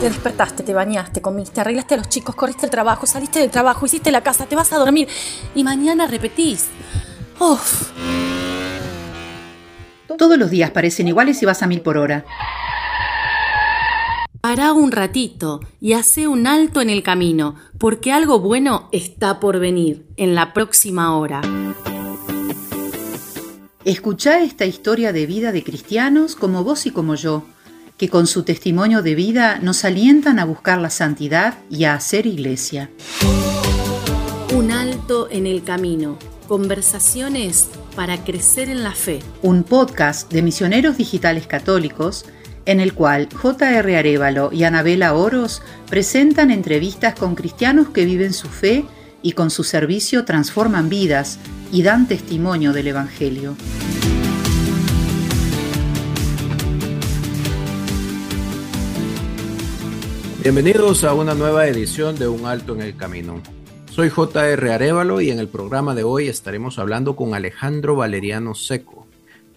te despertaste, te bañaste, comiste, arreglaste a los chicos, corriste al trabajo, saliste del trabajo, hiciste la casa, te vas a dormir y mañana repetís. Uf. Todos los días parecen iguales y vas a 1000 por hora. Pará un ratito y hacé un alto en el camino, porque algo bueno está por venir en la próxima hora. Escuchá esta historia de vida de cristianos como vos y como yo, que con su testimonio de vida nos alientan a buscar la santidad y a hacer iglesia. Un alto en el camino. Conversaciones para crecer en la fe. Un podcast de Misioneros Digitales Católicos, en el cual J.R. Arévalo y Anabela Oros presentan entrevistas con cristianos que viven su fe y con su servicio transforman vidas y dan testimonio del Evangelio. Bienvenidos a una nueva edición de Un Alto en el Camino. Soy J.R. Arévalo y en el programa de hoy estaremos hablando con Alejandro Valeriano Seco,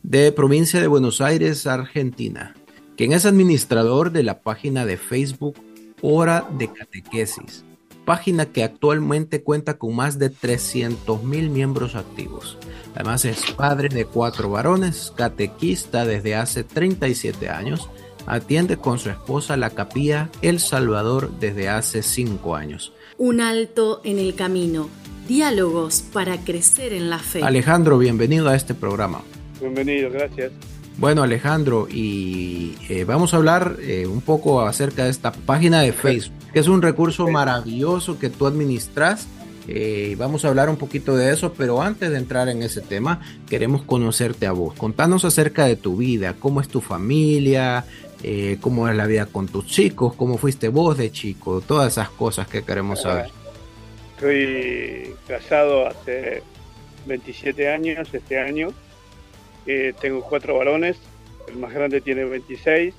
de Provincia de Buenos Aires, Argentina, quien es administrador de la página de Facebook Hora de Catequesis, página que actualmente cuenta con más de 300.000 miembros activos. Además es padre de 4 varones, catequista desde hace 37 años, atiende con su esposa la Capilla El Salvador desde hace 5 años. Un alto en el camino, diálogos para crecer en la fe. Alejandro, bienvenido a este programa. Bienvenido, gracias. Bueno, Alejandro, y vamos a hablar un poco acerca de esta página de Facebook, que es un recurso maravilloso que tú administras. Vamos a hablar un poquito de eso, pero antes de entrar en ese tema, queremos conocerte a vos. Contanos acerca de tu vida, cómo es tu familia, cómo es la vida con tus chicos, cómo fuiste vos de chico, todas esas cosas que queremos saber. Estoy casado hace 27 años este año. Tengo 4 varones, el más grande tiene 26,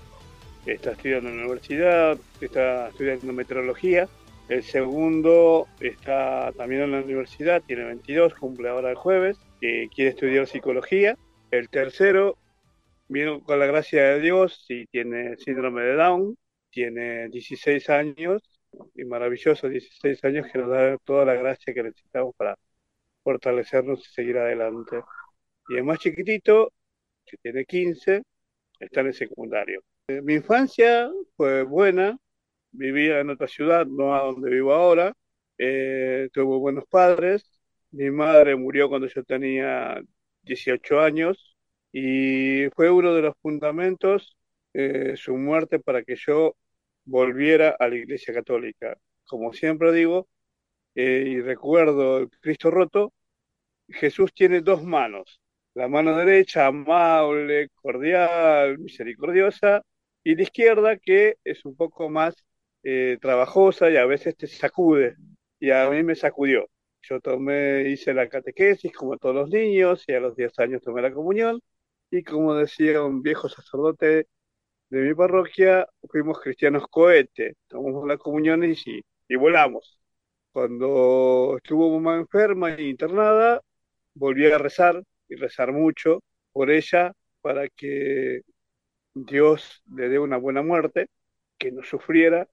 está estudiando en la universidad, está estudiando meteorología. El segundo está también en la universidad, tiene 22, cumple ahora el jueves, quiere estudiar psicología. El tercero, vino con la gracia de Dios, y tiene síndrome de Down, tiene 16 años, y maravilloso, 16 años que nos da toda la gracia que necesitamos para fortalecernos y seguir adelante. Y el más chiquitito, que tiene 15, está en el secundario. Mi infancia fue buena, vivía en otra ciudad, no a donde vivo ahora. Tuve buenos padres. Mi madre murió cuando yo tenía 18 años y fue uno de los fundamentos, su muerte, para que yo volviera a la Iglesia Católica. Como siempre digo, y recuerdo el Cristo roto, Jesús tiene 2 manos. La mano derecha, amable, cordial, misericordiosa, y la izquierda, que es un poco más trabajosa y a veces te sacude, y a mí me sacudió. Yo hice la catequesis como todos los niños, y a los 10 años tomé la comunión, y como decía un viejo sacerdote de mi parroquia, fuimos cristianos cohete, tomamos la comunión y volamos. Cuando estuvo mamá enferma e internada, volví a rezar, y rezar mucho por ella, para que Dios le dé una buena muerte, que no sufriera.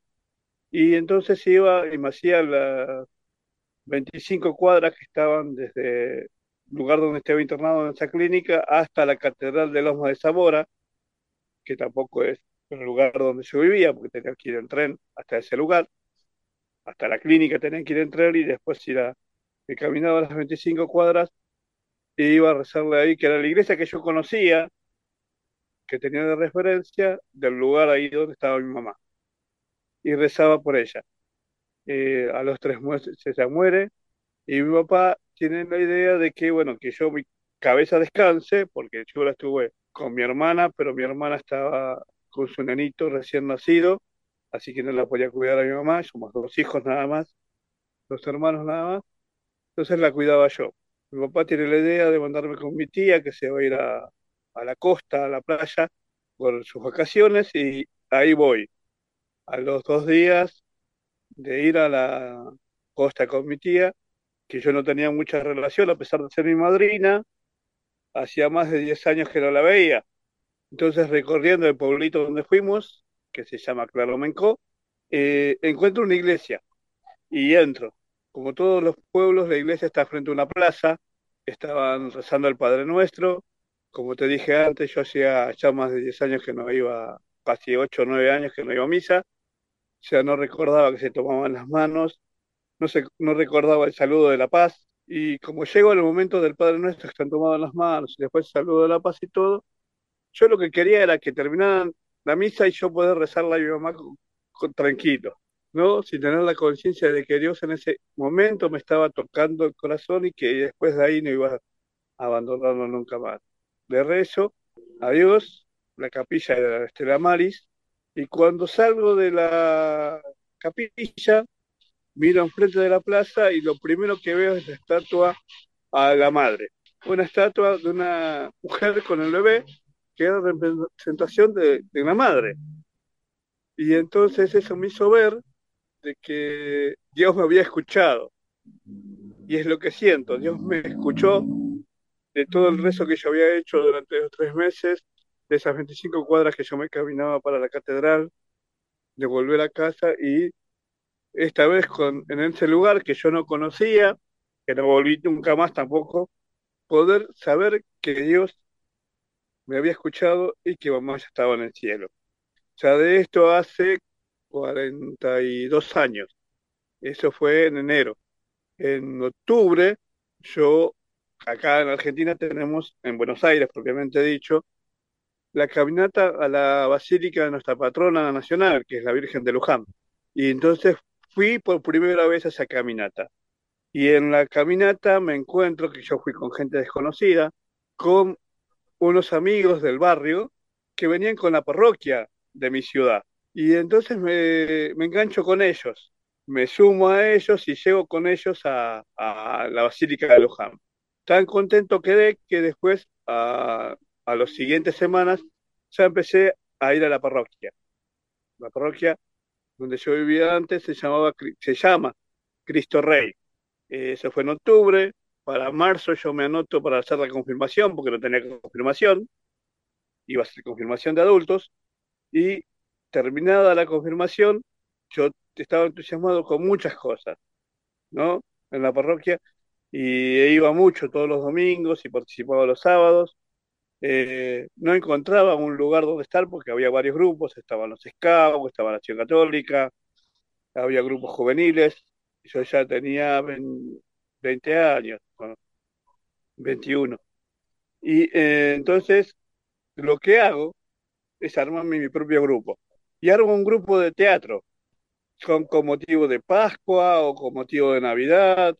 Y entonces iba y me hacía las 25 cuadras que estaban desde el lugar donde estaba internado en esa clínica hasta la Catedral de Loma de Zamora, que tampoco es el lugar donde yo vivía, porque tenía que ir en tren hasta ese lugar, hasta la clínica tenía que ir en tren, y después me caminaba las 25 cuadras y iba a rezarle ahí, que era la iglesia que yo conocía, que tenía de referencia del lugar ahí donde estaba mi mamá, y rezaba por ella. A los 3 meses ella muere, y mi papá tiene la idea de que, bueno, que yo, mi cabeza descanse, porque yo la estuve con mi hermana, pero mi hermana estaba con su nenito recién nacido, así que no la podía cuidar a mi mamá. Somos 2 hijos nada más, 2 hermanos nada más, entonces la cuidaba yo. Mi papá tiene la idea de mandarme con mi tía, que se va a ir a la costa, a la playa, por sus vacaciones, y ahí voy. A los 2 días de ir a la costa con mi tía, que yo no tenía mucha relación, a pesar de ser mi madrina, hacía más de 10 años que no la veía. Entonces, recorriendo el pueblito donde fuimos, que se llama Claromecó, encuentro una iglesia y entro. Como todos los pueblos, la iglesia está frente a una plaza, estaban rezando al Padre Nuestro. Como te dije antes, yo hacía ya más de 10 años que no iba, casi 8 o 9 años que no iba a misa. O sea, no recordaba que se tomaban las manos, no recordaba el saludo de la paz. Y como llego al momento del Padre Nuestro, que están tomadas las manos, y después el saludo de la paz y todo, yo lo que quería era que terminaran la misa y yo poder rezarla a mi mamá tranquilo, ¿no? Sin tener la conciencia de que Dios en ese momento me estaba tocando el corazón y que después de ahí no iba a abandonarlo nunca más. Le rezo a Dios, la capilla de la Estela Maris, y cuando salgo de la capilla, miro enfrente de la plaza y lo primero que veo es la estatua a la madre. Una estatua de una mujer con el bebé que era representación de una madre. Y entonces eso me hizo ver de que Dios me había escuchado. Y es lo que siento, Dios me escuchó de todo el rezo que yo había hecho durante los 3 meses, de esas 25 cuadras que yo me caminaba para la catedral, de volver a casa y esta vez en ese lugar que yo no conocía, que no volví nunca más tampoco, poder saber que Dios me había escuchado y que mamá ya estaba en el cielo. O sea, de esto hace 42 años. Eso fue en enero. En octubre, yo, acá en Argentina tenemos, en Buenos Aires propiamente dicho, la caminata a la Basílica de nuestra patrona nacional, que es la Virgen de Luján. Y entonces fui por primera vez a esa caminata. Y en la caminata me encuentro, que yo fui con gente desconocida, con unos amigos del barrio que venían con la parroquia de mi ciudad. Y entonces me engancho con ellos, me sumo a ellos y llego con ellos a la Basílica de Luján. Tan contento quedé que después, a las siguientes semanas, ya empecé a ir a la parroquia. La parroquia donde yo vivía antes se llama Cristo Rey. Eso fue en octubre. Para marzo yo me anoto para hacer la confirmación, porque no tenía confirmación, iba a ser confirmación de adultos, y terminada la confirmación, yo estaba entusiasmado con muchas cosas, ¿no? En la parroquia, y iba mucho todos los domingos y participaba los sábados. No encontraba un lugar donde estar porque había varios grupos, estaban los scouts, estaba la Acción Católica, había grupos juveniles, yo ya tenía 20 años, bueno, 21, y entonces lo que hago es armarme mi propio grupo, y armo un grupo de teatro, con motivo de Pascua o con motivo de Navidad,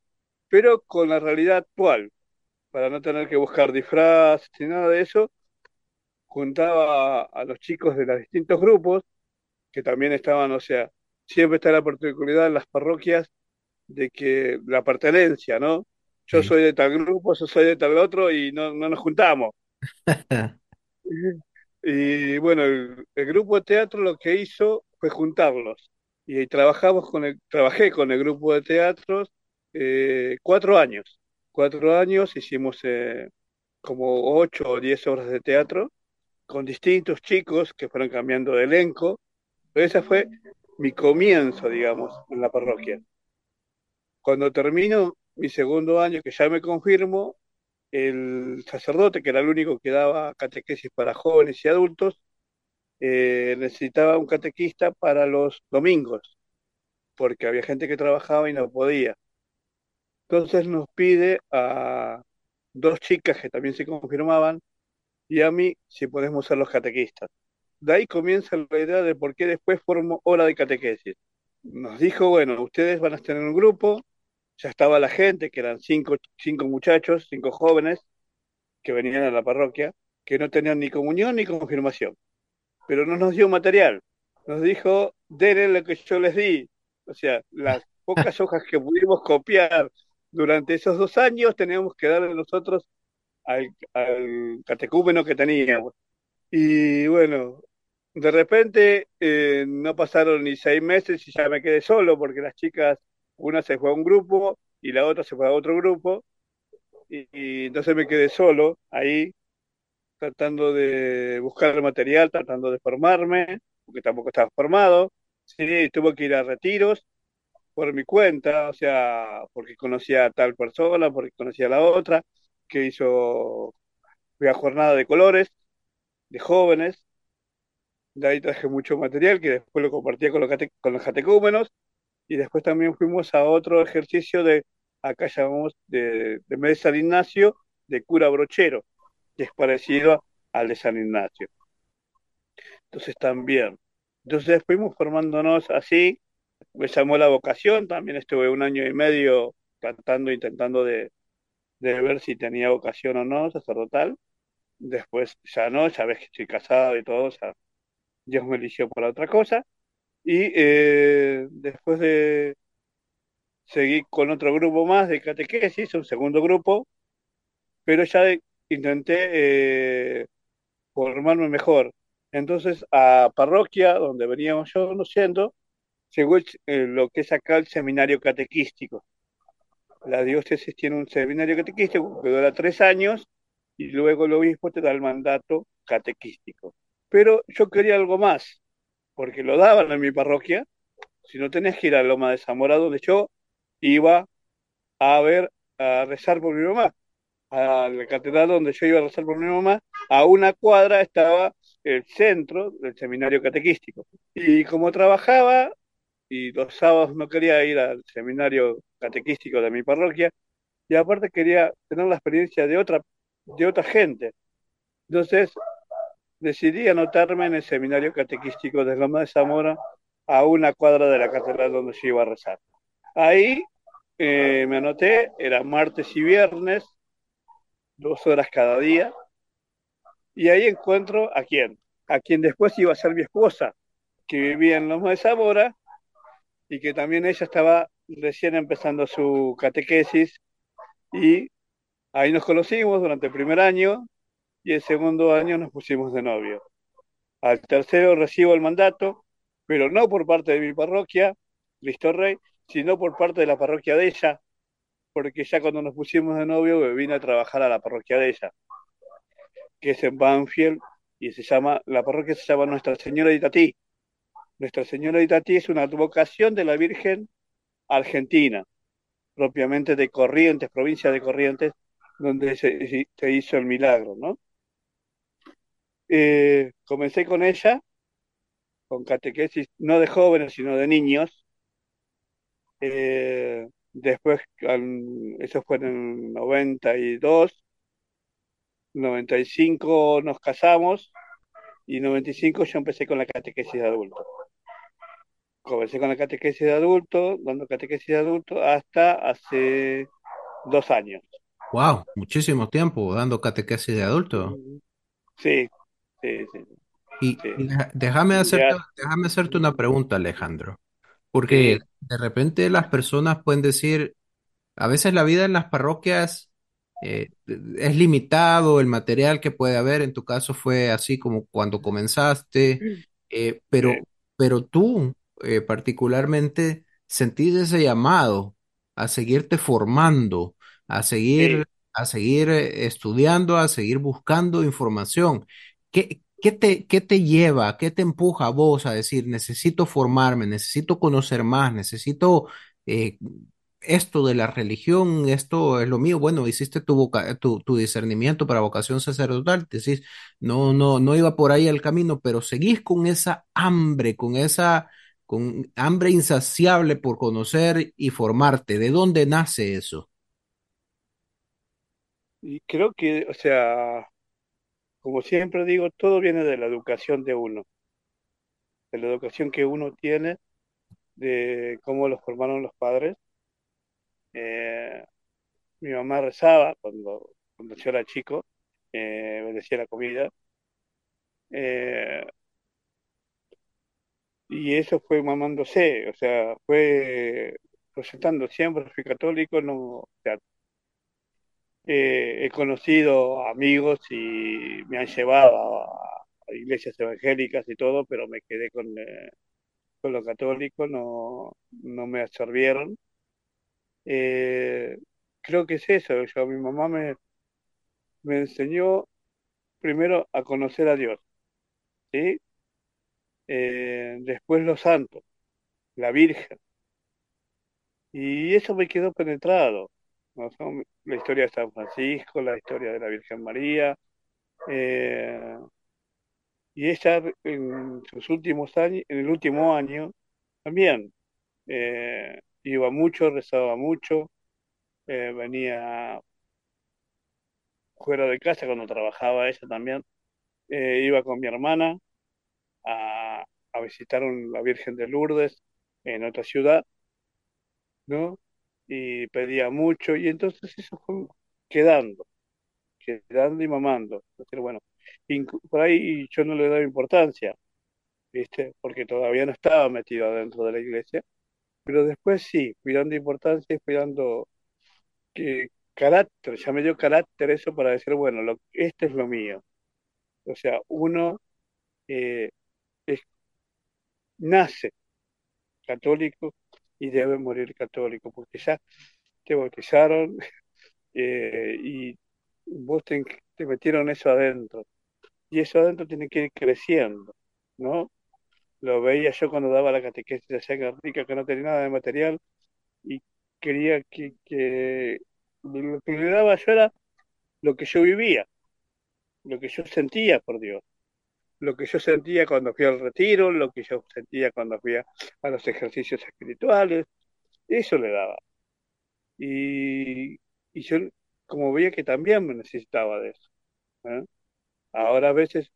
pero con la realidad actual, para no tener que buscar disfraz ni nada de eso. Juntaba a los chicos de los distintos grupos, que también estaban, o sea, siempre está la particularidad en las parroquias de que la pertenencia, ¿no? Yo soy de tal grupo, yo soy de tal otro, y no nos juntamos. Y bueno, el grupo de teatro lo que hizo fue juntarlos, y trabajé con el grupo de teatros 4 años. 4 años hicimos como 8 o 10 obras de teatro con distintos chicos que fueron cambiando de elenco. Pero ese fue mi comienzo, digamos, en la parroquia. Cuando termino mi segundo año, que ya me confirmo, el sacerdote, que era el único que daba catequesis para jóvenes y adultos, necesitaba un catequista para los domingos, porque había gente que trabajaba y no podía. Entonces nos pide a 2 chicas que también se confirmaban y a mí si podemos ser los catequistas. De ahí comienza la idea de por qué después formo Hora de Catequesis. Nos dijo, bueno, ustedes van a tener un grupo, ya estaba la gente, que eran 5 muchachos, 5 jóvenes que venían a la parroquia, que no tenían ni comunión ni confirmación. Pero no nos dio material, nos dijo, denle lo que yo les di, o sea, las pocas hojas que pudimos copiar. Durante esos 2 años teníamos que darle nosotros al catecúmeno que teníamos. Y bueno, de repente no pasaron ni 6 meses y ya me quedé solo, porque las chicas, una se fue a un grupo y la otra se fue a otro grupo. Y entonces me quedé solo ahí, tratando de buscar material, tratando de formarme, porque tampoco estaba formado. Sí, tuve que ir a retiros por mi cuenta, o sea, porque conocía a tal persona, porque conocía a la otra, que hizo, fui a jornada de colores, de jóvenes, de ahí traje mucho material que después lo compartía con los catecúmenos, y después también fuimos a otro ejercicio de, acá llamamos, de de San Ignacio, de Cura Brochero, que es parecido al de San Ignacio. Entonces también, entonces fuimos formándonos así. Me llamó la vocación, también estuve un año y medio cantando, intentando de ver si tenía vocación o no, sacerdotal. Después ya no, ya ves que estoy casado y todo, ya Dios me eligió para otra cosa. Y después de seguí con otro grupo más de catequesis, un segundo grupo, pero ya intenté formarme mejor. Entonces a parroquia, donde veníamos yo siendo, llegó lo que es acá el seminario catequístico. La diócesis tiene un seminario catequístico que dura 3 años y luego el obispo te da el mandato catequístico. Pero yo quería algo más, porque lo daban en mi parroquia, si no tenés que ir a Loma de Zamora, donde yo iba a ver, a rezar por mi mamá. A la catedral donde yo iba a rezar por mi mamá, a una cuadra estaba el centro del seminario catequístico. Y como trabajaba, y los sábados no quería ir al seminario catequístico de mi parroquia, y aparte quería tener la experiencia de otra gente. Entonces decidí anotarme en el seminario catequístico de Loma de Zamora, a una cuadra de la catedral donde yo iba a rezar. Ahí me anoté, era martes y viernes, 2 horas cada día, y ahí encuentro a quien después iba a ser mi esposa, que vivía en Loma de Zamora, y que también ella estaba recién empezando su catequesis, y ahí nos conocimos durante el primer año, y el segundo año nos pusimos de novio. Al tercero recibo el mandato, pero no por parte de mi parroquia, Cristo Rey, sino por parte de la parroquia de ella, porque ya cuando nos pusimos de novio me vine a trabajar a la parroquia de ella, que es en Banfield, y la parroquia se llama Nuestra Señora de Itatí. Nuestra Señora de Itatí es una advocación de la Virgen Argentina, propiamente de Corrientes, provincia de Corrientes, donde se hizo el milagro, ¿no? Comencé con ella, con catequesis, no de jóvenes, sino de niños. Después, eso fue en el 92, 95 nos casamos, y en 95 yo empecé con la catequesis de adultos. Comencé con la catequesis de adultos, dando catequesis de adultos hasta hace 2 años. ¡Wow! Muchísimo tiempo dando catequesis de adultos. Sí, sí, sí. Y sí. Déjame hacerte una pregunta, Alejandro. Porque sí. De repente las personas pueden decir, a veces la vida en las parroquias es limitado, el material que puede haber, en tu caso fue así como cuando comenzaste, pero... Sí. Pero tú, particularmente, sentís ese llamado a seguirte formando, a seguir estudiando, a seguir buscando información. ¿Qué te lleva, qué te empuja a vos a decir, necesito formarme, necesito conocer más, necesito esto de la religión, esto es lo mío? Bueno, hiciste tu discernimiento para vocación sacerdotal, decís, no iba por ahí el camino, pero seguís con esa hambre, con hambre insaciable por conocer y formarte. ¿De dónde nace eso? Y creo que, o sea, como siempre digo, todo viene de la educación de uno, de la educación que uno tiene, de cómo los formaron los padres. Mi mamá rezaba cuando yo era chico, bendecía la comida, y eso fue mamándose, o sea, fue presentando. Siempre fui católico, no, o sea, he conocido amigos y me han llevado a iglesias evangélicas y todo, pero me quedé con lo católico, no me absorbieron. Creo que es eso. Mi mamá me enseñó primero a conocer a Dios, ¿sí? Después los santos, la Virgen. Y eso me quedó penetrado, ¿no? Son la historia de San Francisco, la historia de la Virgen María. Y ella en sus últimos años, en el último año, también iba mucho, rezaba mucho, venía fuera de casa cuando trabajaba ella también, iba con mi hermana a visitar la Virgen de Lourdes en otra ciudad, ¿no? Y pedía mucho, y entonces eso fue quedando y mamando. Entonces, bueno, por ahí yo no le daba importancia, ¿viste? Porque todavía no estaba metido adentro de la iglesia, pero después sí, fui dando importancia y fui dando carácter, ya me dio carácter eso para decir, bueno, este es lo mío. O sea, uno nace católico y debe morir católico, porque ya te bautizaron y vos te metieron eso adentro. Y eso adentro tiene que ir creciendo, ¿no? Lo veía yo cuando daba la catequesis allá en Rica, que no tenía nada de material, y quería que lo que le daba yo era lo que yo vivía, lo que yo sentía por Dios, lo que yo sentía cuando fui al retiro, lo que yo sentía cuando fui a los ejercicios espirituales, eso le daba. Y yo como veía que también me necesitaba de eso, ¿eh? Ahora a veces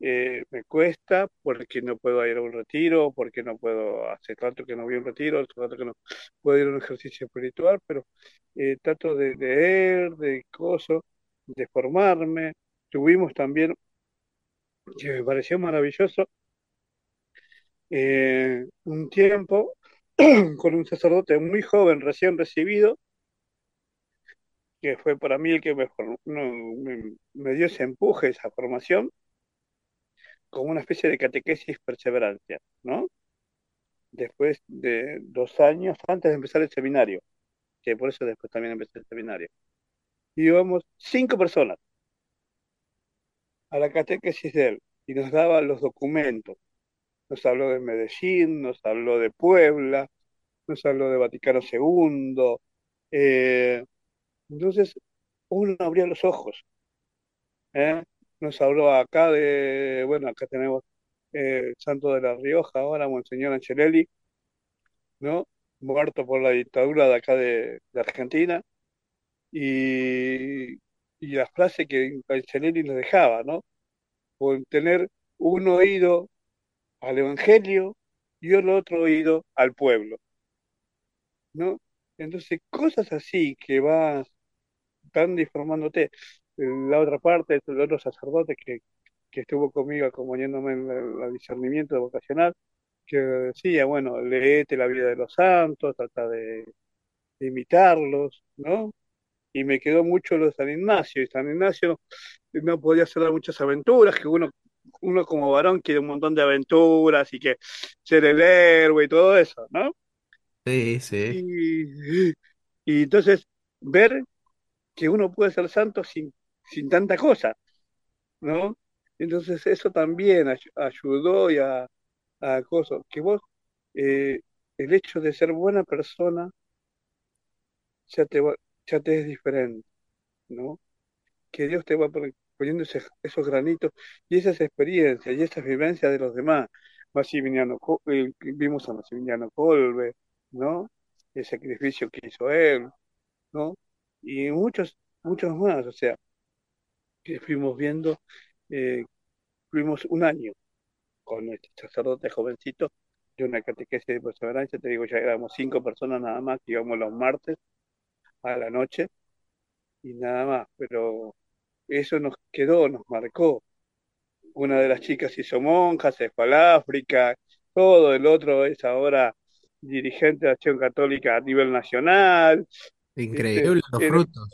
me cuesta porque no puedo ir a un retiro, porque no puedo, hace tanto que no voy a un retiro, hace tanto que no puedo ir a un ejercicio espiritual, pero trato de leer, de cosas, de formarme. Tuvimos también, que me pareció maravilloso, un tiempo con un sacerdote muy joven, recién recibido, que fue para mí el que me dio ese empuje, esa formación, como una especie de catequesis perseverancia, ¿no? Después de 2 años, antes de empezar el seminario, que por eso después también empecé el seminario, íbamos 5 personas a la catequesis de él, y nos daba los documentos, nos habló de Medellín, nos habló de Puebla, nos habló de Vaticano II, entonces uno abría los ojos, ¿eh? Nos habló acá de, bueno, acá tenemos Santo de la Rioja, ahora Monseñor Angelelli, ¿no? Muerto por la dictadura de acá de Argentina, y la frase que Angelelli nos dejaba, ¿no? Por tener un oído al Evangelio y el otro oído al pueblo, ¿no? Entonces, cosas así que van informándote. La otra parte, el otro sacerdote que estuvo conmigo acompañándome en el discernimiento vocacional, que decía, bueno, léete la vida de los santos, trata de imitarlos, ¿no? Y me quedó mucho lo de San Ignacio, y San Ignacio no podía hacer muchas aventuras, que uno como varón quiere un montón de aventuras, y que ser el héroe y todo eso, ¿no? Sí. Y entonces, ver que uno puede ser santo sin tanta cosa, ¿no? Entonces eso también ayudó y a cosas. Que vos, el hecho de ser buena persona ya te es diferente, ¿no? Que Dios te va poniendo esos granitos y esas experiencias y esas vivencias de los demás. Vimos a Massimiliano Colbert, ¿no? El sacrificio que hizo él, ¿no? Y muchos más, o sea, que fuimos viendo, fuimos un año con este sacerdote jovencito de una catequesis de perseverancia, te digo, ya éramos 5 personas nada más, que íbamos los martes a la noche y nada más, pero eso nos quedó, nos marcó. Una de las chicas hizo monja, se fue a África, todo, el otro es ahora dirigente de Acción Católica a nivel nacional. Increíble los frutos.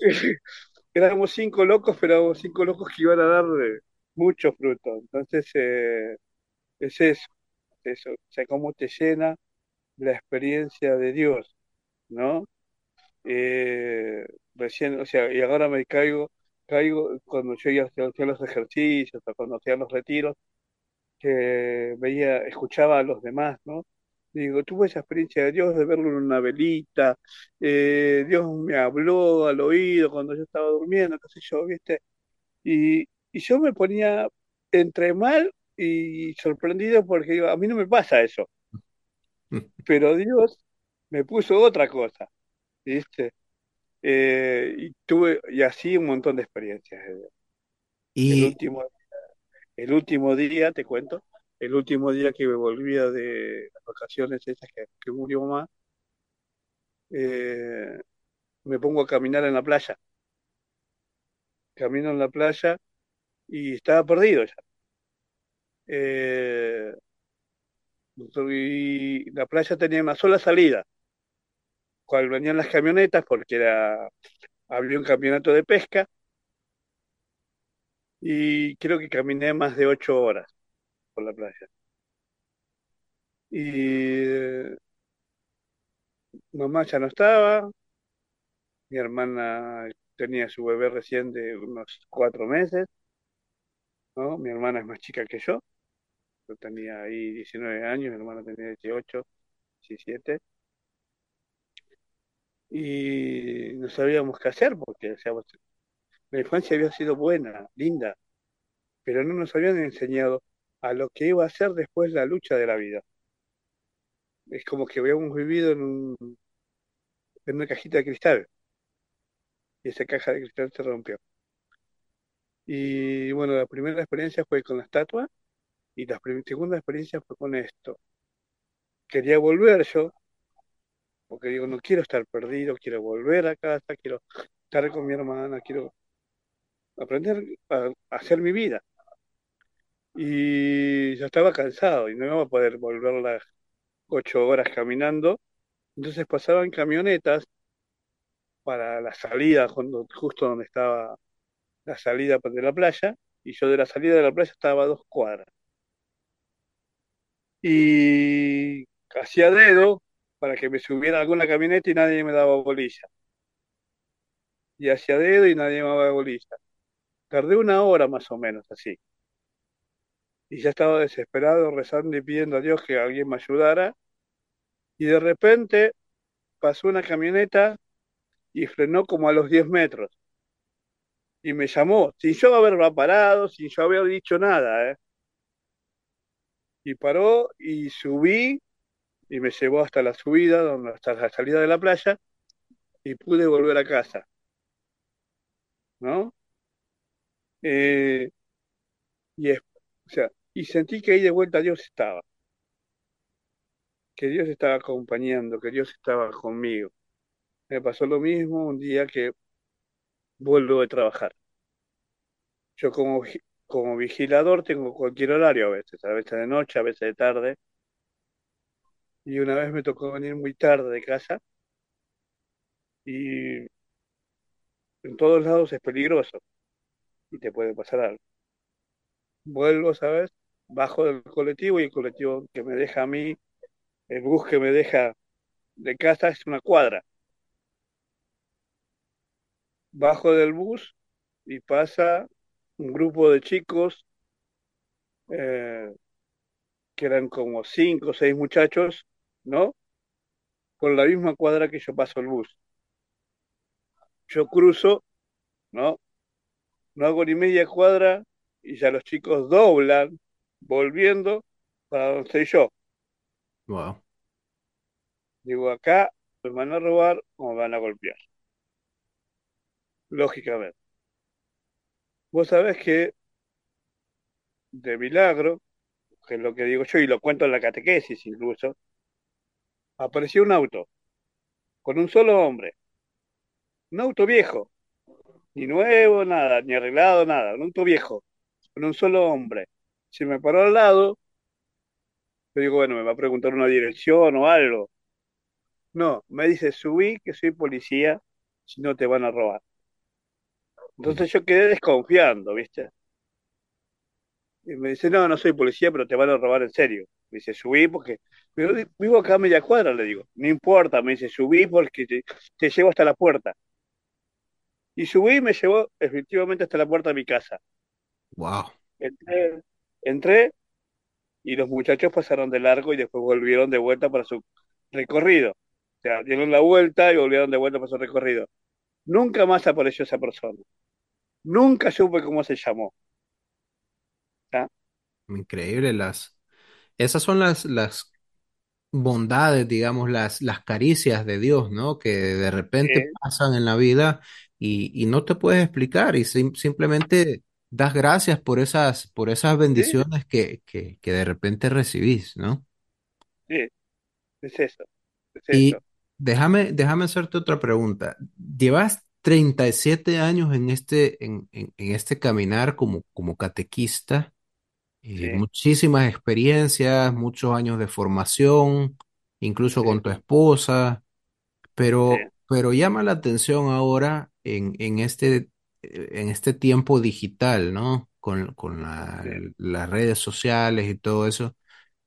Éramos 5 locos, pero éramos 5 locos que iban a dar muchos frutos. Entonces, es eso. O sea, cómo te llena la experiencia de Dios, ¿no? Recién, o sea, y ahora me caigo cuando yo ya hacía los ejercicios, o cuando hacía los retiros, que escuchaba a los demás, ¿no? Digo, tuve esa experiencia de Dios, de verlo en una velita, Dios me habló al oído cuando yo estaba durmiendo, qué sé yo, ¿viste? Y yo me ponía entre mal y sorprendido porque digo, a mí no me pasa eso. Pero Dios me puso otra cosa, ¿viste? Y así un montón de experiencias. Y el último día, te cuento, el último día que me volvía de las vacaciones esas que murió mamá, me pongo a caminar en la playa. Camino en la playa y estaba perdido ya. Y la playa tenía una sola salida, cuando venían las camionetas, porque había un campeonato de pesca, y creo que caminé más de 8 horas por la playa. Y mamá ya no estaba, mi hermana tenía su bebé recién de unos 4 meses, ¿no? Mi hermana es más chica que yo tenía ahí 19 años, mi hermana tenía 18, 17, y no sabíamos qué hacer porque la infancia había sido buena, linda, pero no nos habían enseñado a lo que iba a ser después la lucha de la vida. Es como que habíamos vivido en una cajita de cristal, y esa caja de cristal se rompió. Y bueno, la primera experiencia fue con la estatua, y la segunda experiencia fue con esto. Quería volver yo, porque digo, no quiero estar perdido, quiero volver a casa, quiero estar con mi hermana, quiero aprender a hacer mi vida. Y yo estaba cansado y no iba a poder volver las 8 horas caminando. Entonces pasaban camionetas para la salida, justo donde estaba la salida de la playa, y yo de la salida de la playa estaba a 2 cuadras. Y hacía dedo para que me subiera alguna camioneta y nadie me daba bolilla. Y hacía dedo y nadie me daba bolilla. Tardé 1 hora más o menos así. Y ya estaba desesperado, rezando y pidiendo a Dios que alguien me ayudara. Y de repente pasó una camioneta y frenó como a los 10 metros. Y me llamó, sin yo haberla parado, sin yo haber dicho nada, ¿eh? Y paró y subí y me llevó hasta la subida, hasta la salida de la playa, y pude volver a casa, ¿no? Y sentí que ahí de vuelta Dios estaba, que Dios estaba acompañando, que Dios estaba conmigo. Me pasó lo mismo un día que vuelvo de trabajar. Yo como vigilador tengo cualquier horario a veces de noche, a veces de tarde. Y una vez me tocó venir muy tarde de casa y en todos lados es peligroso y te puede pasar algo. Vuelvo, ¿sabes? Bajo del colectivo y el colectivo que me deja a mí, el bus que me deja de casa es 1 cuadra. Bajo del bus y pasa un grupo de chicos, que eran como 5 o 6 muchachos, ¿no? Por la misma cuadra que yo paso el bus. Yo cruzo, ¿no? No hago ni media cuadra y ya los chicos doblan, volviendo para donde estoy yo. Wow. Digo, acá me van a robar o me van a golpear. Lógicamente. Vos sabés que, de milagro, que es lo que digo yo, y lo cuento en la catequesis incluso, apareció un auto, con un solo hombre. Un auto viejo, ni nuevo, nada, ni arreglado, nada, un auto viejo, con un solo hombre. Se me paró al lado, yo digo, bueno, me va a preguntar una dirección o algo. No, me dice, subí, que soy policía, si no te van a robar. Entonces yo quedé desconfiando, ¿viste? Y me dice, no soy policía, pero te van a robar en serio. Me dice, subí porque... Pero vivo acá a media cuadra, le digo. No importa, me dice, subí porque te llevo hasta la puerta. Y subí y me llevó efectivamente hasta la puerta de mi casa. Wow. Entré y los muchachos pasaron de largo y después volvieron de vuelta para su recorrido. O sea, dieron la vuelta y volvieron de vuelta para su recorrido. Nunca más apareció esa persona. Nunca supe cómo se llamó. ¿Ah? Increíble. Esas son las bondades, digamos, las caricias de Dios, ¿no? Que de repente pasan en la vida y no te puedes explicar y simplemente das gracias por esas bendiciones que de repente recibís, ¿no? Sí, es eso. Y déjame hacerte otra pregunta. Llevas 37 años en este caminar como catequista. Muchísimas experiencias, muchos años de formación, incluso con tu esposa, pero llama la atención ahora en este tiempo digital, ¿no? Con las redes sociales y todo eso.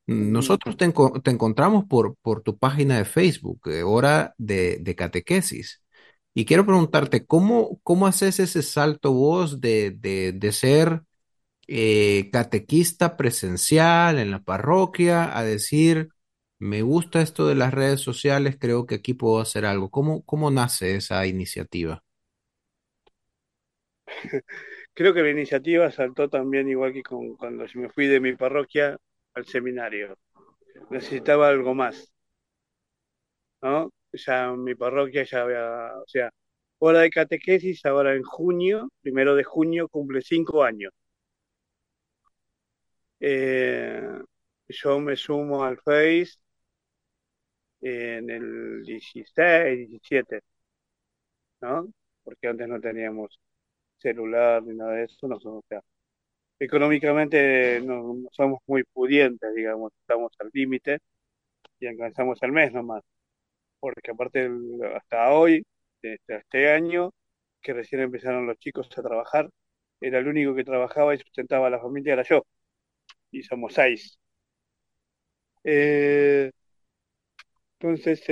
Nosotros te encontramos por tu página de Facebook, Hora de Catequesis. Y quiero preguntarte, ¿cómo haces ese salto vos de ser catequista presencial en la parroquia a decir, me gusta esto de las redes sociales, creo que aquí puedo hacer algo? ¿Cómo nace esa iniciativa? Creo que la iniciativa saltó también igual que cuando me fui de mi parroquia al seminario. Necesitaba algo más, ¿no? Ya en mi parroquia ya había, o sea, Hora de Catequesis ahora en junio, 1 de junio, cumple 5 años. Yo me sumo al Face en el 16, 17, ¿no? Porque antes no teníamos celular ni nada de eso, no somos, o sea, económicamente no somos muy pudientes, digamos, estamos al límite y alcanzamos el mes nomás, porque aparte hasta hoy, hasta este año, que recién empezaron los chicos a trabajar, era el único que trabajaba y sustentaba a la familia, era yo. Y somos 6. Entonces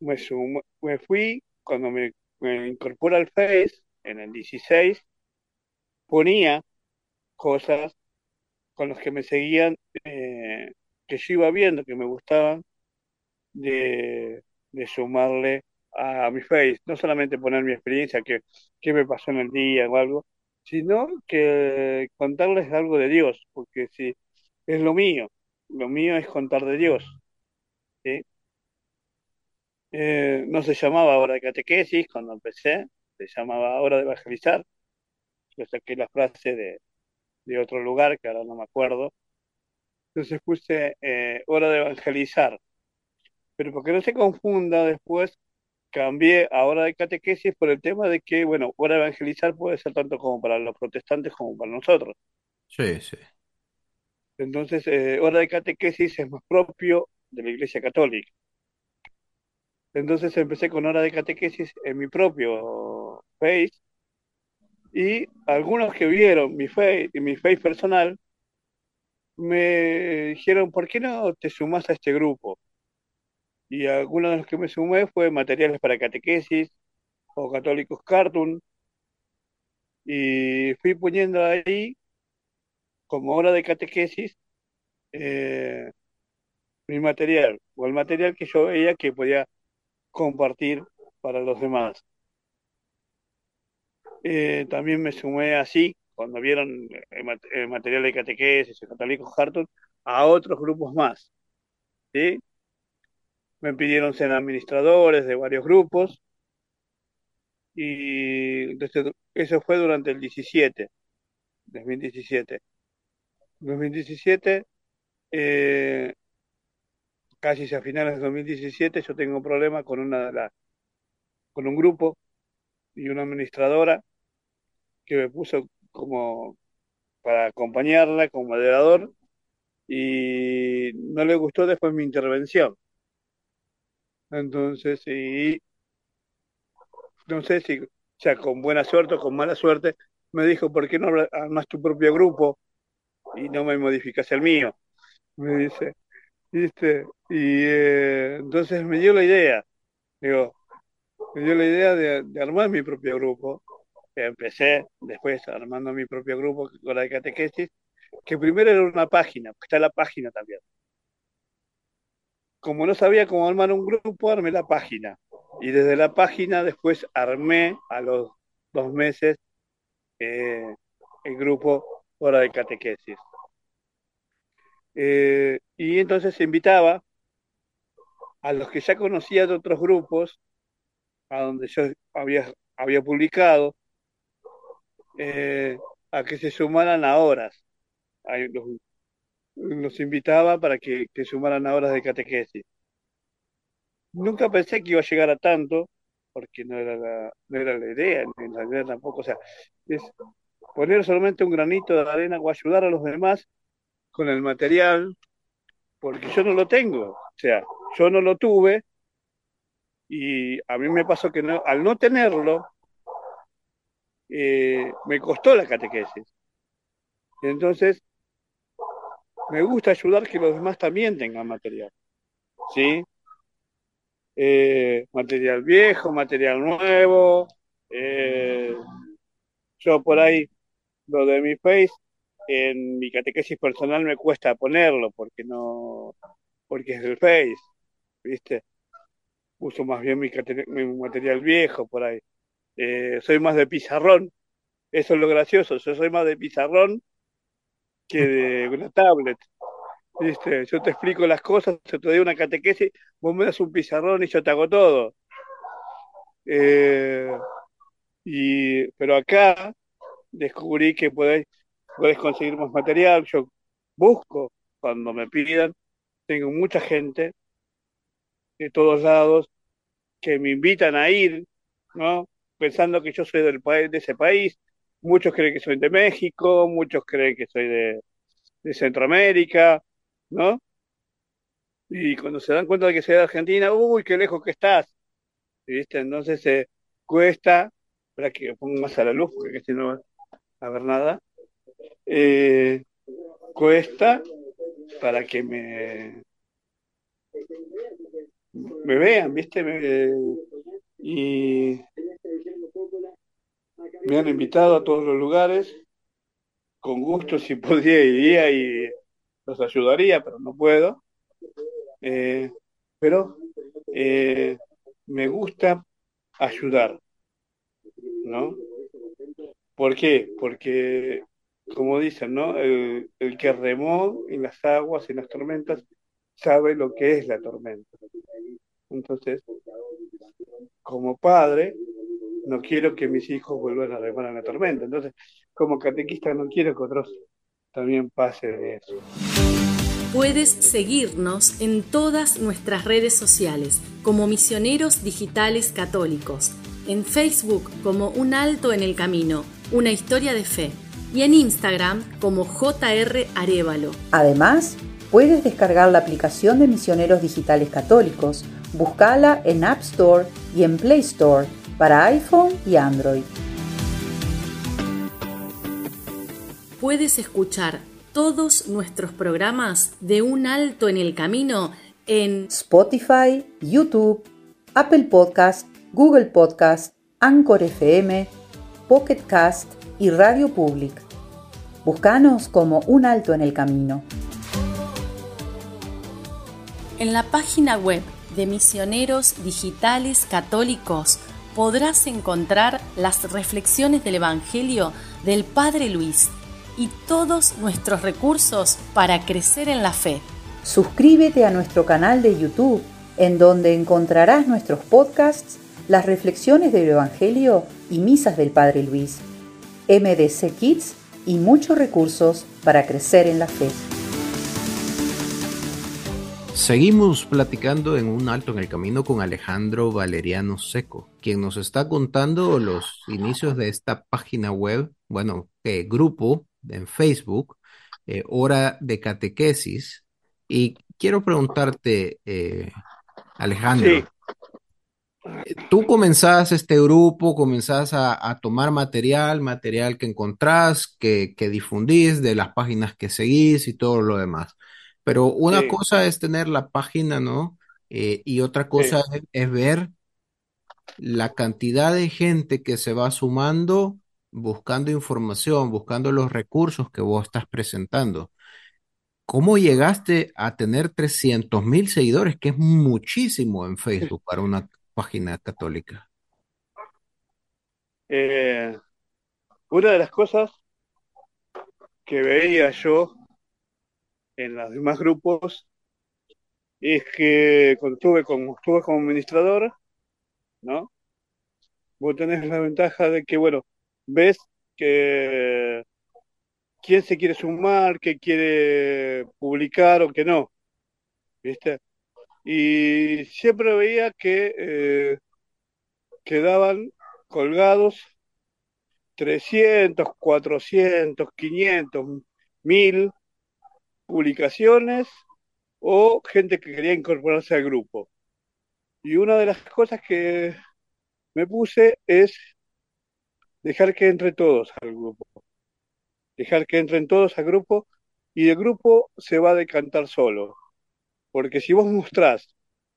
me fui, cuando me incorporé al Face, en el 16, ponía cosas con los que me seguían, que yo iba viendo, que me gustaban, de sumarle a mi Face. No solamente poner mi experiencia, que me pasó en el día o algo, sino que contarles algo de Dios, porque si es lo mío es contar de Dios, ¿sí? No se llamaba Hora de Catequesis cuando empecé, se llamaba Hora de Evangelizar. Yo saqué la frase de otro lugar, que ahora no me acuerdo, entonces puse Hora de Evangelizar, pero porque no se confunda después, cambié a Hora de Catequesis por el tema de que, bueno, Hora de Evangelizar puede ser tanto como para los protestantes como para nosotros. Sí, sí. Entonces, Hora de Catequesis es más propio de la Iglesia Católica. Entonces empecé con Hora de Catequesis en mi propio Face, y algunos que vieron mi Face personal me dijeron, ¿por qué no te sumás a este grupo? Y algunos de los que me sumé fue Materiales para Catequesis o Católicos Cartoon, y fui poniendo ahí como Hora de Catequesis mi material, o el material que yo veía que podía compartir para los demás. También me sumé así, cuando vieron el material de Catequesis o Católicos Cartoon, a otros grupos más, ¿sí? Me pidieron ser administradores de varios grupos, y entonces eso fue durante el 2017. 2017, casi a finales de 2017, yo tengo un problema con un grupo y una administradora que me puso como para acompañarla como moderador, y no le gustó después mi intervención. Entonces, y no sé si, o sea, con buena suerte o con mala suerte, me dijo, ¿por qué no armas tu propio grupo y no me modificas el mío? Me dice, ¿viste? Y entonces me dio la idea, de armar mi propio grupo. Empecé después armando mi propio grupo con la catequesis, que primero era una página, porque está la página también. Como no sabía cómo armar un grupo, armé la página. Y desde la página después armé a los 2 meses el grupo Hora de Catequesis. Y entonces se invitaba a los que ya conocía de otros grupos, a donde yo había publicado, a que se sumaran a horas. Los invitaba para que sumaran a horas de catequesis. Nunca pensé que iba a llegar a tanto, porque no era la idea, ni la idea tampoco. O sea, es poner solamente un granito de arena o ayudar a los demás con el material, porque yo no lo tengo. O sea, yo no lo tuve, y a mí me pasó que no, al no tenerlo, me costó la catequesis. Entonces, me gusta ayudar que los demás también tengan material, ¿sí? Material viejo, material nuevo. Yo por ahí, lo de mi Face, en mi catequesis personal me cuesta ponerlo, porque es el Face, ¿viste? Uso más bien mi material viejo por ahí. Soy más de pizarrón. Eso es lo gracioso, yo soy más de pizarrón que de una tablet, ¿viste? Yo te explico las cosas, yo te doy una catequesis, vos me das un pizarrón y yo te hago todo. Pero acá descubrí que podés conseguir más material. Yo busco, cuando me pidan, tengo mucha gente de todos lados que me invitan a ir, ¿no? Pensando que yo soy de ese país. Muchos creen que soy de México, muchos creen que soy de Centroamérica, ¿no? Y cuando se dan cuenta de que soy de Argentina, ¡uy, qué lejos que estás! ¿Viste? Entonces cuesta, para que pongo más a la luz, porque si no va a ver nada, cuesta para que me vean, ¿viste? Me han invitado a todos los lugares, con gusto, si podía iría y los ayudaría, pero no puedo. Pero me gusta ayudar, ¿no? ¿Por qué? Porque, como dicen, ¿no? El que remó en las aguas, en las tormentas, sabe lo que es la tormenta. Entonces, como padre, no quiero que mis hijos vuelvan a remar en la tormenta. Entonces, como catequista, no quiero que otros también pasen de eso. Puedes seguirnos en todas nuestras redes sociales como Misioneros Digitales Católicos, en Facebook como Un Alto en el Camino, Una Historia de Fe, y en Instagram como J.R. Arévalo. Además, puedes descargar la aplicación de Misioneros Digitales Católicos. Búscala en App Store y en Play Store, para iPhone y Android. Puedes escuchar todos nuestros programas de Un Alto en el Camino en Spotify, YouTube, Apple Podcast, Google Podcast, Anchor FM, Pocket Cast y Radio Public. Búscanos como Un Alto en el Camino. En la página web de Misioneros Digitales Católicos podrás encontrar las reflexiones del Evangelio del Padre Luis y todos nuestros recursos para crecer en la fe. Suscríbete a nuestro canal de YouTube, en donde encontrarás nuestros podcasts, las reflexiones del Evangelio y misas del Padre Luis, MDC Kids y muchos recursos para crecer en la fe. Seguimos platicando en Un Alto en el Camino con Alejandro Valeriano Seco, quien nos está contando los inicios de esta página web, grupo en Facebook, Hora de Catequesis. Y quiero preguntarte, Alejandro, sí. Tú comenzás este grupo, comenzás a tomar material que encontrás, que difundís, de las páginas que seguís y todo lo demás. Pero una cosa es tener la página, ¿no? Y otra cosa es ver la cantidad de gente que se va sumando buscando información, buscando los recursos que vos estás presentando. ¿Cómo llegaste a tener 300,000 seguidores, que es muchísimo en Facebook para una página católica? Una de las cosas que veía yo en los demás grupos es que cuando estuve como administrador, ¿no? Vos tenés la ventaja de que, bueno, ves que quién se quiere sumar, qué quiere publicar o qué no, ¿viste? Y siempre veía que quedaban colgados 300, 400, 500, 1000 publicaciones o gente que quería incorporarse al grupo. Y una de las cosas que me puse es dejar que entre todos al grupo. Dejar que entren todos al grupo y el grupo se va a decantar solo. Porque si vos mostrás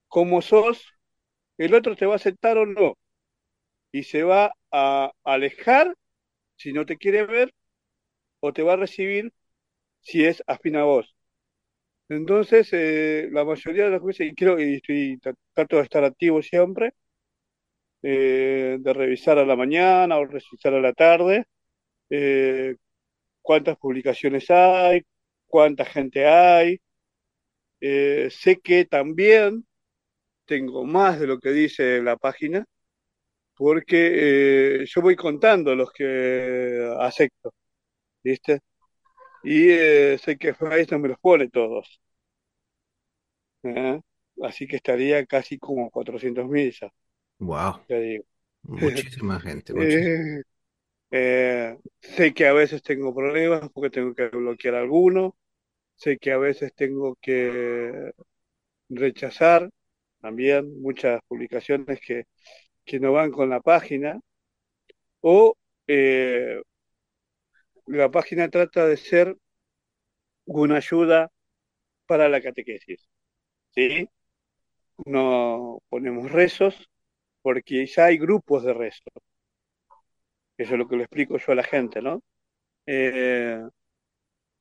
cómo sos, el otro te va a aceptar o no. Y se va a alejar si no te quiere ver o te va a recibir si es afín a vos. Entonces, la mayoría de las veces, y trato de estar activo siempre, de revisar a la mañana o revisar a la tarde, cuántas publicaciones hay, cuánta gente hay. Sé que también tengo más de lo que dice la página, porque yo voy contando los que acepto, ¿viste? Y sé que Facebook me los pone todos. Así que estaría casi como 400,000 ya. Wow. Ya digo. Muchísima gente. Muchísima. Sé que a veces tengo problemas porque tengo que bloquear alguno. Sé que a veces tengo que rechazar también muchas publicaciones que no van con la página. O... la página trata de ser una ayuda para la catequesis, ¿sí? No ponemos rezos porque ya hay grupos de rezos. Eso es lo que le explico yo a la gente, ¿no?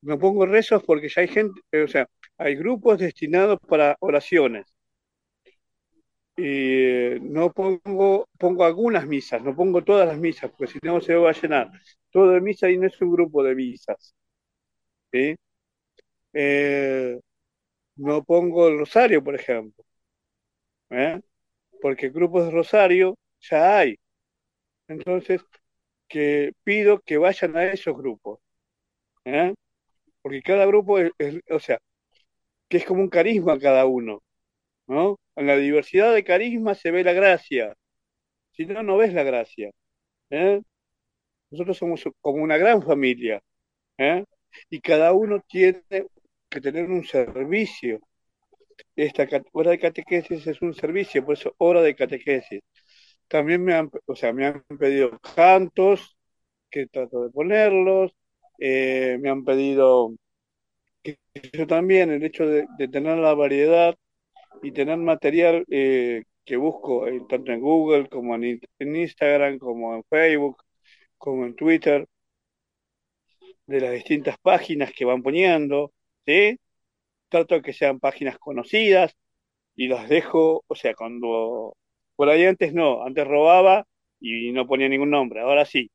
No pongo rezos porque ya hay gente, o sea, hay grupos destinados para oraciones. Y no pongo algunas misas, no pongo todas las misas, porque si no se va a llenar todo de misa y no es un grupo de misas, ¿sí? No pongo el rosario, por ejemplo, porque grupos de rosario ya hay. Entonces, que pido que vayan a esos grupos, porque cada grupo, o sea, que es como un carisma cada uno, ¿no? En la diversidad de carisma se ve la gracia. Si no, no ves la gracia. Nosotros somos como una gran familia. Y cada uno tiene que tener un servicio. Esta hora de catequesis es un servicio, por eso hora de catequesis. También me han pedido cantos, que trato de ponerlos. Me han pedido que yo también, el hecho de tener la variedad y tener material que busco tanto en Google como en Instagram, como en Facebook, como en Twitter, de las distintas páginas que van poniendo, ¿sí? Trato de que sean páginas conocidas y las dejo, o sea, cuando... Por ahí antes robaba y no ponía ningún nombre, ahora sí.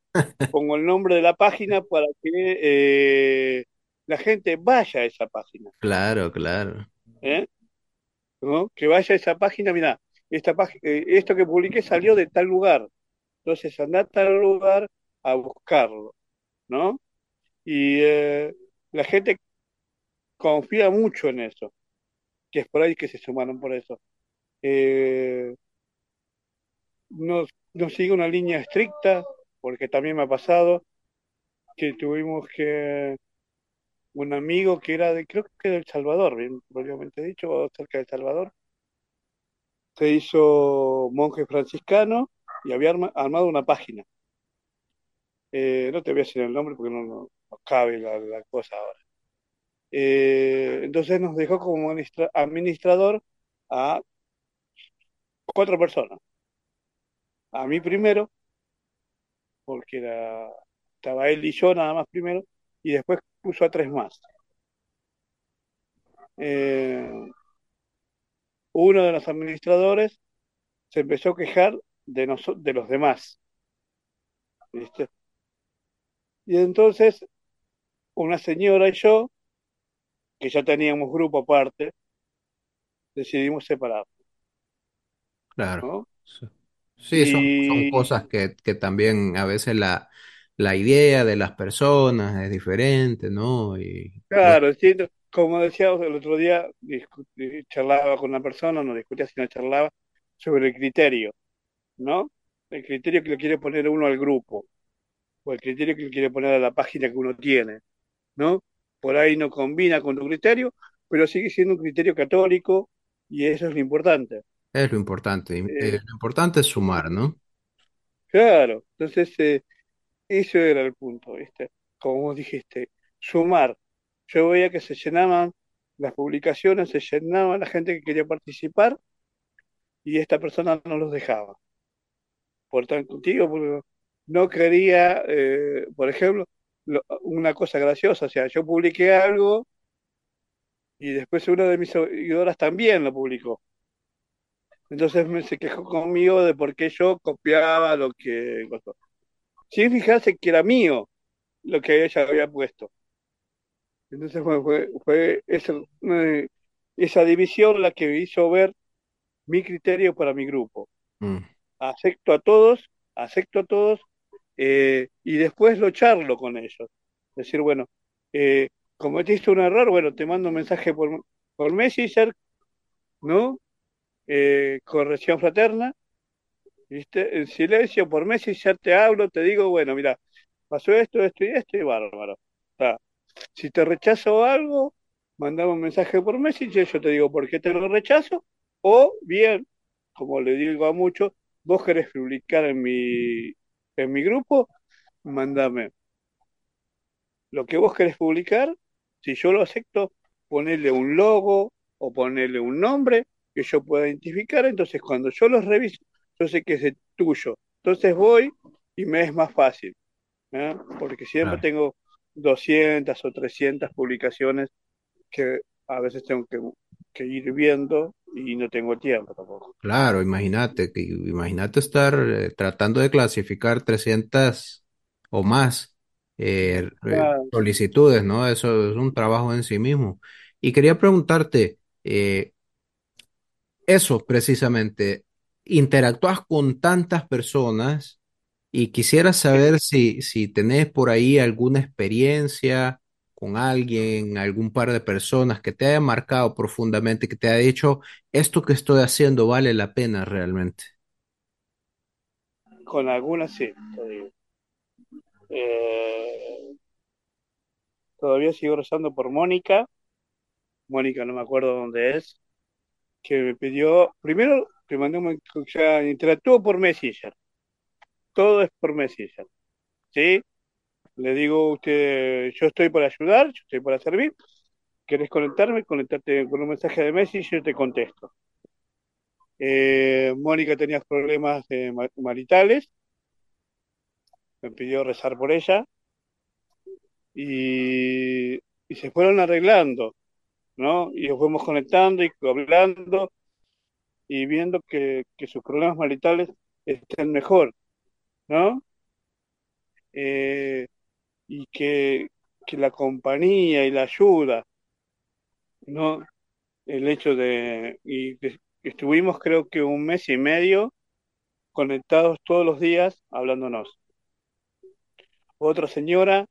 Pongo el nombre de la página para que la gente vaya a esa página. Claro, claro. ¿No? Que vaya a esa página, mirá, esto que publiqué salió de tal lugar, entonces andá a tal lugar a buscarlo, ¿no? Y la gente confía mucho en eso, que es por ahí que se sumaron por eso. No sigue una línea estricta, porque también me ha pasado que tuvimos que... un amigo que era creo que de El Salvador, bien probablemente dicho, o cerca de El Salvador, se hizo monje franciscano y había armado una página. No te voy a decir el nombre porque no cabe la cosa ahora. Entonces nos dejó como administrador a 4 personas. A mí primero, porque era Estaba él y yo nada más primero, y después puso a 3 más. Uno de los administradores se empezó a quejar de los demás. ¿Viste? Y entonces una señora y yo, que ya teníamos grupo aparte, decidimos separarnos. Claro. ¿No? Sí, son cosas que también a veces la idea de las personas es diferente, ¿no? Y, claro, es cierto. Como decía, el otro día charlaba con una persona, no discutía, sino charlaba sobre el criterio, ¿no? El criterio que le quiere poner uno al grupo, o el criterio que le quiere poner a la página que uno tiene, ¿no? Por ahí no combina con tu criterio, pero sigue siendo un criterio católico, y eso es lo importante. Es lo importante, lo importante es sumar, ¿no? Claro, entonces eso era el punto, ¿viste? Como vos dijiste, sumar. Yo veía que se llenaban las publicaciones, se llenaba la gente que quería participar, y esta persona no los dejaba. Por tanto, porque no quería, por ejemplo, una cosa graciosa, o sea, yo publiqué algo y después una de mis seguidoras también lo publicó. Entonces se quejó conmigo de por qué yo copiaba lo que costó, sin fijarse que era mío lo que ella había puesto. Entonces fue esa división la que me hizo ver mi criterio para mi grupo. Acepto a todos, y después lo charlo con ellos. Es decir, bueno, cometiste un error, bueno, te mando un mensaje por Messenger, ¿no? Corrección fraterna, ¿viste? En silencio, por Messenger te hablo, te digo, bueno, mira, pasó esto, esto y esto, y bárbaro. Está. Si te rechazo algo, mandame un mensaje por Messenger, yo te digo por qué te lo rechazo, o bien, como le digo a muchos, vos querés publicar en mi grupo, mandame lo que vos querés publicar, si yo lo acepto, ponerle un logo o ponerle un nombre que yo pueda identificar, entonces cuando yo los reviso, yo sé que es el tuyo, entonces voy y me es más fácil, ¿eh? Porque siempre tengo 200 o 300 publicaciones que a veces tengo que ir viendo y no tengo tiempo tampoco. Claro, imagínate estar tratando de clasificar 300 o más solicitudes, ¿no? Eso es un trabajo en sí mismo. Y quería preguntarte, eso precisamente, interactúas con tantas personas y quisiera saber si tenés por ahí alguna experiencia con alguien, algún par de personas que te haya marcado profundamente, que te haya dicho, esto que estoy haciendo vale la pena realmente. Con algunas sí, te digo. Todavía sigo rezando por Mónica, no me acuerdo dónde es, que me pidió, primero que mandé interactuó por Messenger. Todo es por Messenger, ¿sí? Le digo a usted, yo estoy para ayudar, yo estoy para servir, ¿querés conectarte con un mensaje de Messenger? Yo te contesto. Mónica tenía problemas maritales, me pidió rezar por ella, y se fueron arreglando, ¿no? Y nos fuimos conectando y hablando, y viendo que sus problemas maritales estén mejor, ¿no? Y que la compañía y la ayuda, ¿no? El hecho de estuvimos creo que un mes y medio conectados todos los días hablándonos. Otra señora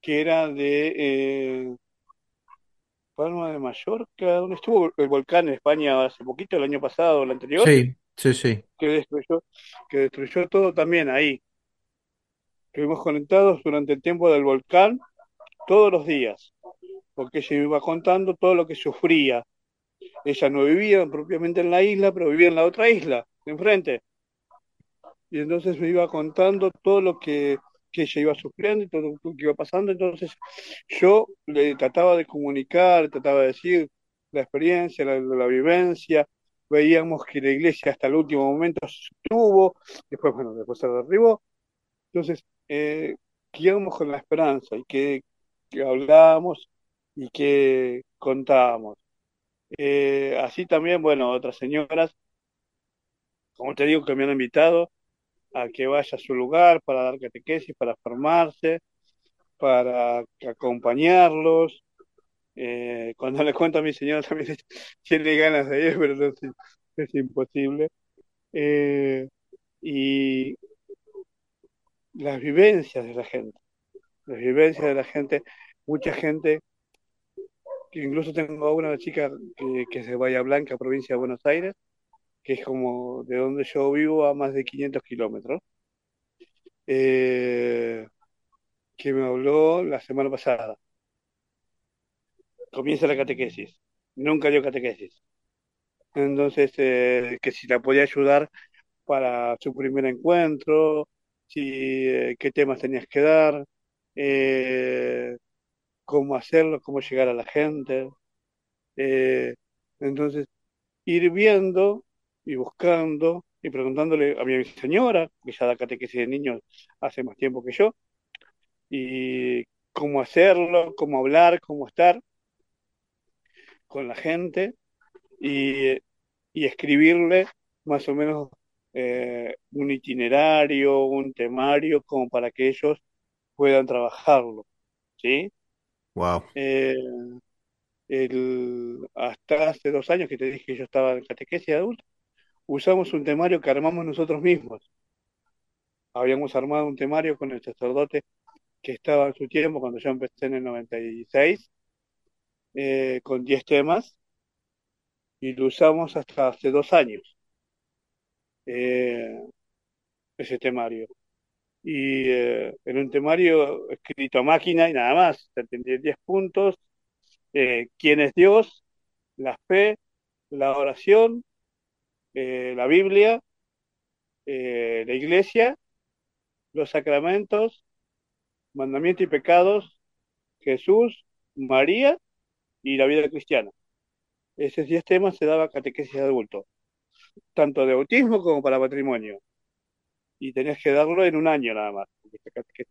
que era de Palma de Mallorca, donde estuvo el volcán en España hace poquito, el año pasado, el anterior. Sí. Que destruyó todo también ahí. Estuvimos conectados durante el tiempo del volcán todos los días, porque ella iba contando todo lo que sufría. Ella no vivía propiamente en la isla, pero vivía en la otra isla, de enfrente. Y entonces me iba contando todo lo que ella iba sufriendo y todo lo que iba pasando. Entonces yo le trataba de comunicar, trataba de decir la experiencia, la vivencia. Veíamos que la iglesia hasta el último momento estuvo, después se derribó. Entonces, que íbamos con la esperanza y que hablábamos y que contábamos. Así también, bueno, otras señoras, como te digo, que me han invitado a que vaya a su lugar para dar catequesis, para formarse, para acompañarlos. Cuando le cuento a mi señora también tiene ganas de ir, pero no, es imposible. Y las vivencias de la gente, mucha gente, que incluso tengo a una chica que es de Bahía Blanca, provincia de Buenos Aires, que es como de donde yo vivo a más de 500 kilómetros, que me habló la semana pasada. Comienza la catequesis, nunca dio catequesis. Entonces, que si la podía ayudar para su primer encuentro, si, qué temas tenías que dar, cómo hacerlo, cómo llegar a la gente. Entonces, ir viendo y buscando y preguntándole a mi señora, que ya da catequesis de niños hace más tiempo que yo, y cómo hacerlo, cómo hablar, cómo estar con la gente, y escribirle más o menos un itinerario, un temario, como para que ellos puedan trabajarlo, ¿sí? Wow. Hasta hace 2 años que te dije que yo estaba en catequesis adulta, usamos un temario que armamos nosotros mismos. Habíamos armado un temario con el sacerdote que estaba en su tiempo cuando yo empecé en el 96, con 10 temas, y lo usamos hasta hace 2 años, ese temario. Y era un temario escrito a máquina y nada más, 10 puntos, quién es Dios, la fe, la oración, la Biblia, la Iglesia, los sacramentos, mandamientos y pecados, Jesús, María y la vida cristiana. Esos 10 temas se daba catequesis de adulto, tanto de autismo como para matrimonio. Y tenías que darlo en 1 año nada más, porque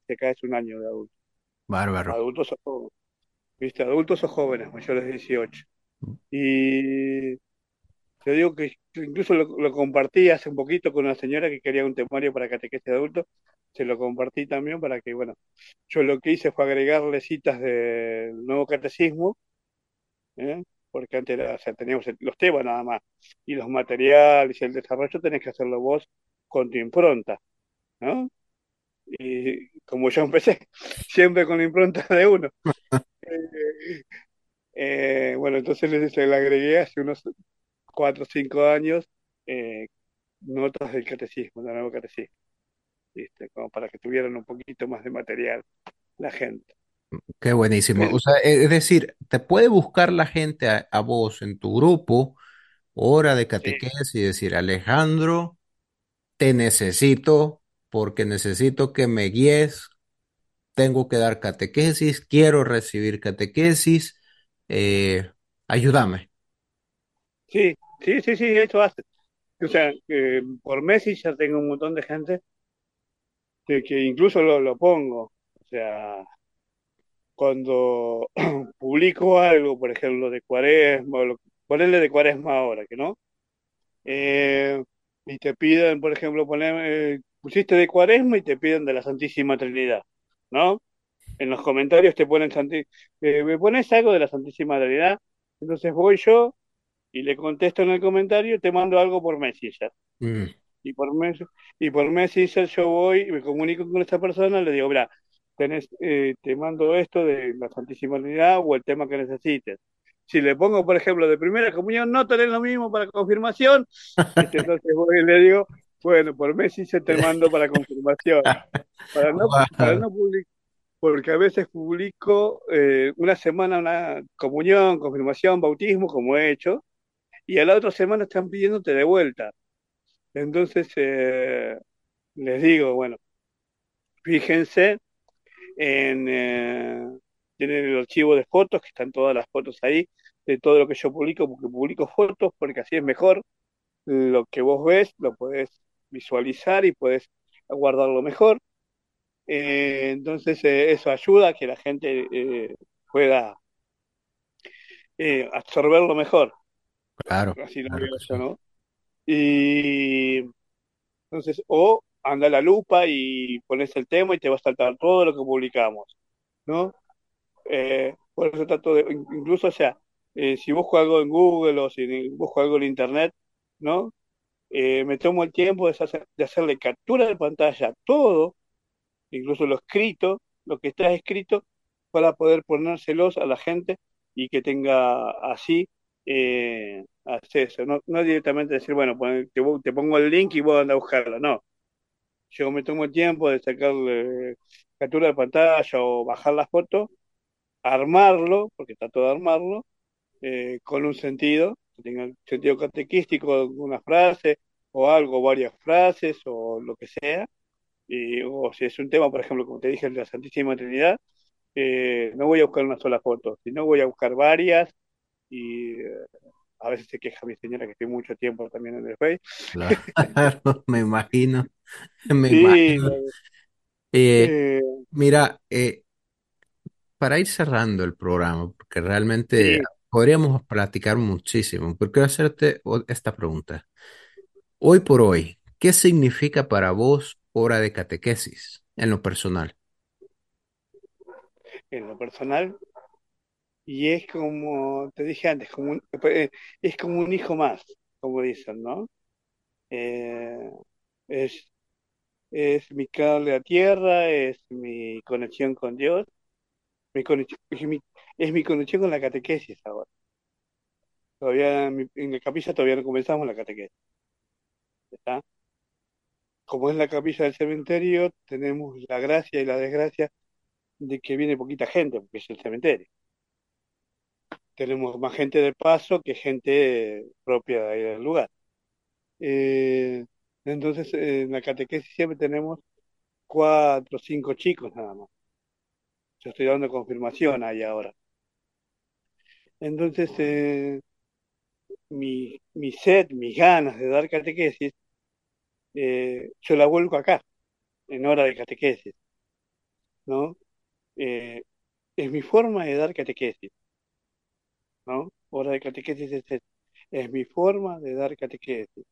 te caes 1 año de adulto. Bárbaro. Adultos o jóvenes, ¿viste? Adultos o jóvenes, mayores de 18. Y te digo que incluso lo compartí hace un poquito con una señora que quería un temario para catequesis de adultos. Se lo compartí también para que, bueno, yo lo que hice fue agregarle citas del nuevo catecismo, porque antes era, o sea, teníamos los temas nada más, y los materiales y el desarrollo tenés que hacerlo vos con tu impronta, ¿no? Y como yo empecé, siempre con la impronta de uno. Bueno, entonces le agregué hace unos 4 o 5 años notas del catecismo, del nuevo catecismo, ¿viste? Como para que tuvieran un poquito más de material la gente. Qué buenísimo. O sea, es decir, te puede buscar la gente a vos en tu grupo, Hora de Catequesis, sí, y decir, Alejandro, te necesito porque necesito que me guíes, tengo que dar catequesis, quiero recibir catequesis, ayúdame. Sí, eso hace. O sea, por Messi ya tengo un montón de gente que incluso lo pongo. O sea, cuando publico algo, por ejemplo, de Cuaresma, ponerle de Cuaresma ahora, que no, y te piden, por ejemplo, pusiste de Cuaresma y te piden de la Santísima Trinidad, ¿no? En los comentarios te ponen, me pones algo de la Santísima Trinidad, entonces voy yo y le contesto en el comentario, te mando algo por Messenger. Y por Messenger yo voy y me comunico con esta persona, le digo, mira, te mando esto de la Santísima Trinidad o el tema que necesites. Si le pongo, por ejemplo, de primera comunión, no tenés lo mismo para confirmación. Entonces voy y le digo, bueno, por Messi se te mando para confirmación. Para no publicar, porque a veces publico una semana una comunión, confirmación, bautismo, como he hecho, y a la otra semana están pidiéndote de vuelta. Entonces les digo, bueno, fíjense tienen el archivo de fotos, que están todas las fotos ahí, de todo lo que yo publico, porque publico fotos, porque así es mejor, lo que vos ves, lo podés visualizar y podés guardarlo mejor, Entonces eso ayuda a que la gente pueda absorberlo mejor. Claro. Así lo veo yo, ¿no? Y entonces, o anda la lupa y pones el tema y te va a saltar todo lo que publicamos, ¿no? Por eso trato de, incluso, o sea, si busco algo en Google o si busco algo en Internet, ¿no? Me tomo el tiempo de hacerle captura de pantalla a todo, incluso lo escrito, lo que está escrito, para poder ponérselos a la gente y que tenga así acceso. No directamente decir, bueno, te pongo el link y vos andás a buscarlo, no. Yo me tomo el tiempo de sacar captura de pantalla o bajar las fotos, armarlo, porque trato de armarlo, con un sentido, que tenga un sentido catequístico, una frase o algo, varias frases o lo que sea, y, o si es un tema, por ejemplo, como te dije, de la Santísima Trinidad, no voy a buscar una sola foto, sino voy a buscar varias, y a veces se queja mi señora que estoy mucho tiempo también en el Face. Claro, me imagino. Me imagino. Mira, para ir cerrando el programa, porque realmente podríamos platicar muchísimo, pero quiero hacerte esta pregunta. Hoy por hoy, ¿qué significa para vos Hora de Catequesis en lo personal? En lo personal, y es como te dije antes, es como un hijo más, como dicen, ¿no? Es mi cable a tierra, es mi conexión con Dios, es mi conexión con la catequesis ahora. Todavía en la capilla todavía no comenzamos la catequesis. ¿Está? Como es la capilla del cementerio, tenemos la gracia y la desgracia de que viene poquita gente, porque es el cementerio. Tenemos más gente de paso que gente propia de ahí del lugar. Entonces, en la catequesis siempre tenemos 4 o 5 chicos nada más. Yo estoy dando confirmación ahí ahora. Entonces, mi sed, mis ganas de dar catequesis, yo la vuelco acá, en Hora de Catequesis, ¿no? Es mi forma de dar catequesis, ¿no? Hora de Catequesis es mi forma de dar catequesis,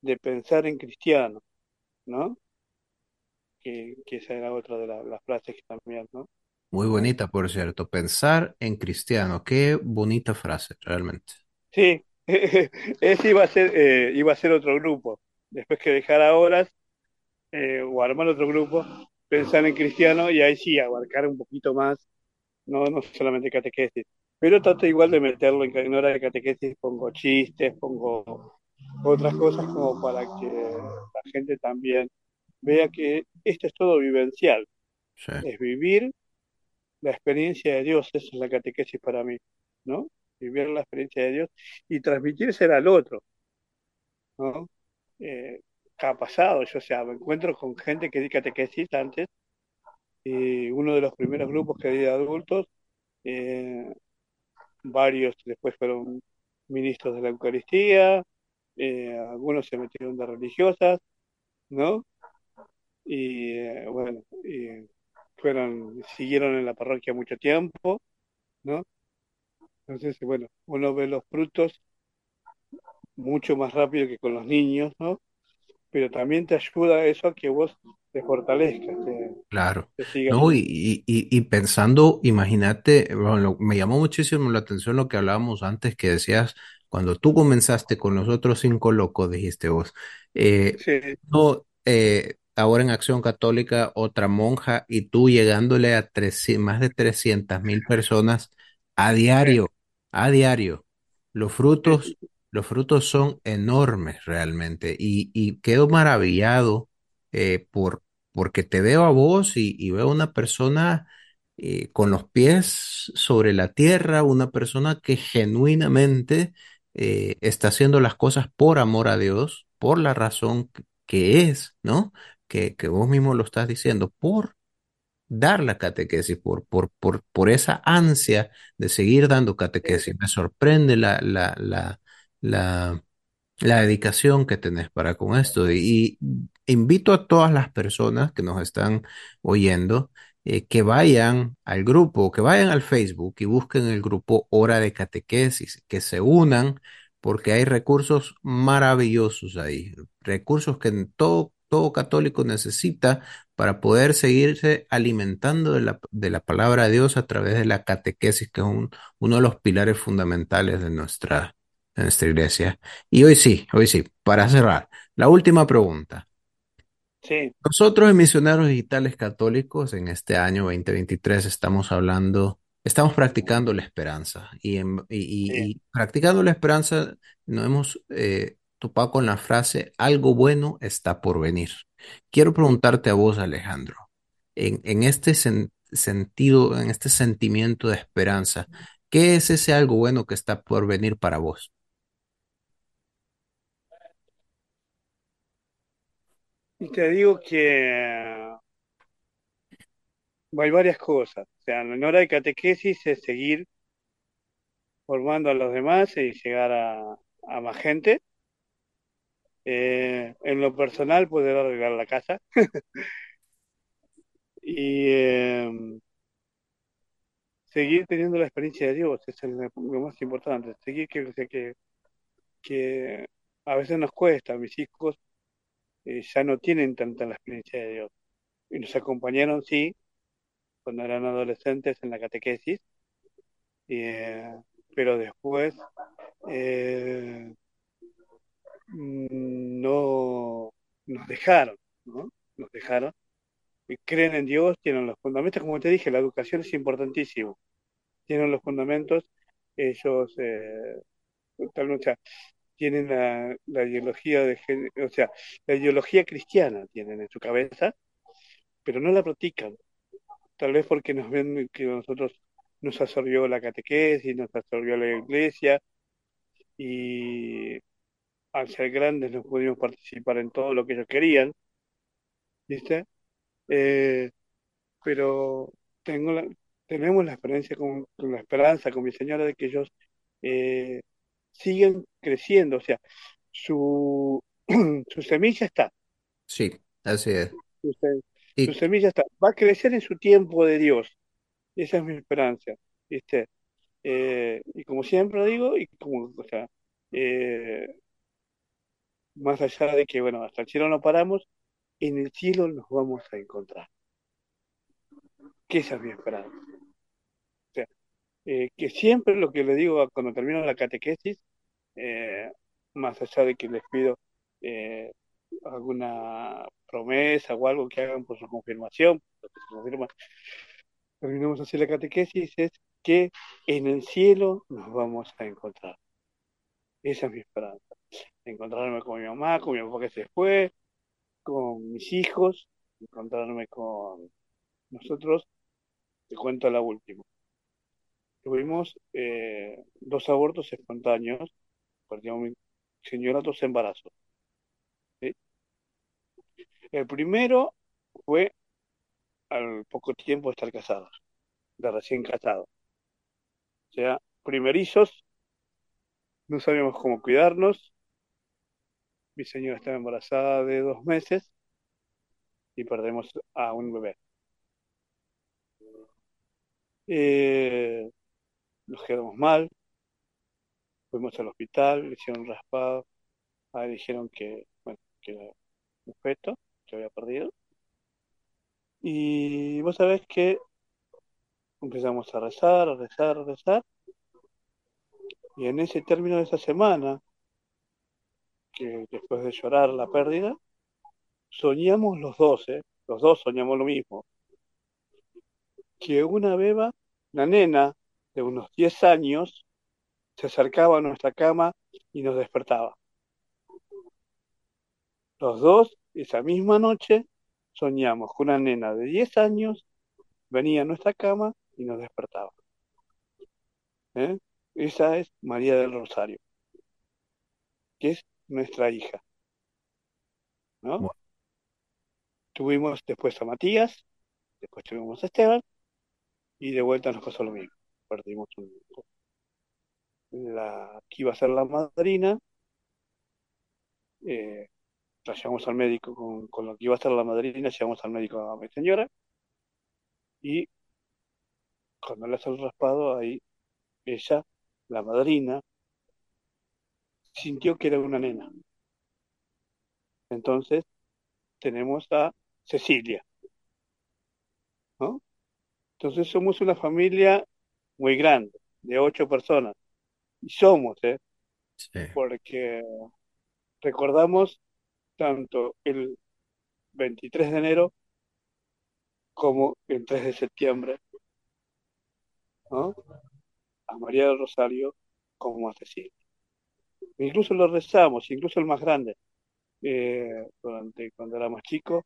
de pensar en cristiano, ¿no? Que esa era otra de las frases que también, ¿no? Muy bonita, por cierto, pensar en cristiano, qué bonita frase, realmente. Sí, ese iba a ser otro grupo, después que dejara Horas, o armar otro grupo, pensar en cristiano, y ahí sí, abarcar un poquito más, no solamente catequesis, pero trato igual de meterlo en Hora de Catequesis, pongo chistes, pongo otras cosas como para que la gente también vea que esto es todo vivencial, sí. Es vivir la experiencia de Dios, esa es la catequesis para mí, ¿no? Vivir la experiencia de Dios y transmitírsela al otro, ¿no? Ha pasado, yo me encuentro con gente que di catequesis antes, y uno de los primeros grupos que di de adultos, varios después fueron ministros de la Eucaristía, algunos se metieron de religiosas, ¿no? Y bueno, siguieron en la parroquia mucho tiempo, ¿no? Entonces, bueno, uno ve los frutos mucho más rápido que con los niños, ¿no? Pero también te ayuda eso a que vos te fortalezcas. Claro. No, y pensando, imagínate, bueno, me llamó muchísimo la atención lo que hablábamos antes, que decías, cuando tú comenzaste con los otros 5 locos, dijiste vos, sí. Ahora en Acción Católica, otra monja, y tú llegándole a más de 300,000 personas a diario. Los frutos son enormes realmente, y quedo maravillado porque te veo a vos y veo una persona con los pies sobre la tierra, una persona que genuinamente está haciendo las cosas por amor a Dios, por la razón que es, ¿no? Que vos mismo lo estás diciendo, por dar la catequesis, por esa ansia de seguir dando catequesis. Me sorprende la dedicación que tenés para con esto, y invito a todas las personas que nos están oyendo que vayan al grupo, que vayan al Facebook y busquen el grupo Hora de Catequesis, que se unan porque hay recursos maravillosos ahí, recursos que todo católico necesita para poder seguirse alimentando de la palabra de Dios a través de la catequesis, que es uno de los pilares fundamentales de nuestra iglesia. Y hoy sí, para cerrar, la última pregunta. Sí. Nosotros en Misioneros Digitales Católicos en este año 2023 estamos practicando la esperanza y practicando la esperanza nos hemos topado con la frase algo bueno está por venir. Quiero preguntarte a vos, Alejandro, en este sentido, en este sentimiento de esperanza, ¿qué es ese algo bueno que está por venir para vos? Y te digo que hay varias cosas. O sea, en Hora de Catequesis es seguir formando a los demás y llegar a más gente. En lo personal, poder arreglar la casa. Y seguir teniendo la experiencia de Dios, eso es lo más importante. Seguir que a veces nos cuesta, mis hijos ya no tienen tanta la experiencia de Dios. Y nos acompañaron, sí, cuando eran adolescentes en la catequesis, pero después no nos dejaron, ¿no? Nos dejaron. Y creen en Dios, tienen los fundamentos, como te dije, la educación es importantísimo. Tienen los fundamentos, ellos o sea, tienen la ideología o sea, la ideología cristiana tienen en su cabeza, pero no la practican. Tal vez porque nos ven que nosotros nos absorbió la catequesis, nos absorbió la iglesia, y al ser grandes no pudimos participar en todo lo que ellos querían, ¿viste? Pero tenemos la experiencia con la esperanza con mi señora de que ellos siguen creciendo, o sea, su semilla está. Sí, así es. Su semilla está, va a crecer en su tiempo de Dios. Esa es mi esperanza, ¿viste? Y como siempre digo, y como, o sea, más allá de que, bueno, hasta el cielo no paramos, en el cielo nos vamos a encontrar. Que esa es mi esperanza. O sea, que siempre lo que le digo cuando termino la catequesis, más allá de que les pido alguna promesa o algo que hagan por su confirmación, porque se confirma, terminamos así la catequesis, es que en el cielo nos vamos a encontrar. Esa es mi esperanza. Encontrarme con mi mamá, con mi papá que se fue, con mis hijos, encontrarme con nosotros. Te cuento la última. Tuvimos 2 abortos espontáneos, perdimos mi señora 2 embarazos. ¿Sí? El primero fue al poco tiempo de estar casados, de recién casados. O sea, primerizos, no sabíamos cómo cuidarnos. Mi señora estaba embarazada de 2 meses y perdemos a un bebé. Nos quedamos mal, fuimos al hospital, le hicieron raspado, ahí dijeron que, bueno, que era un feto, que había perdido. Y vos sabés que empezamos a rezar, a rezar, a rezar. Y en ese término de esa semana, que después de llorar la pérdida, soñamos los dos soñamos lo mismo, que una beba, una nena de unos 10 años, se acercaba a nuestra cama y nos despertaba. Los dos, esa misma noche, soñamos que una nena de 10 años venía a nuestra cama y nos despertaba. Esa es María del Rosario, que es nuestra hija, ¿no? Bueno. Tuvimos después a Matías, después tuvimos a Esteban, y de vuelta nos pasó lo mismo. Perdimos la que iba a ser la madrina, la llevamos al médico con lo que iba a estar la madrina, llevamos al médico a mi señora, y cuando le hace el raspado, ahí ella, la madrina, sintió que era una nena. Entonces tenemos a Cecilia, ¿no? Entonces somos una familia muy grande, de 8 personas. Y somos, sí. Porque recordamos tanto el 23 de enero como el 3 de septiembre, ¿no? A María del Rosario como a Cecilia. Incluso lo rezamos, incluso el más grande. Cuando era más chico,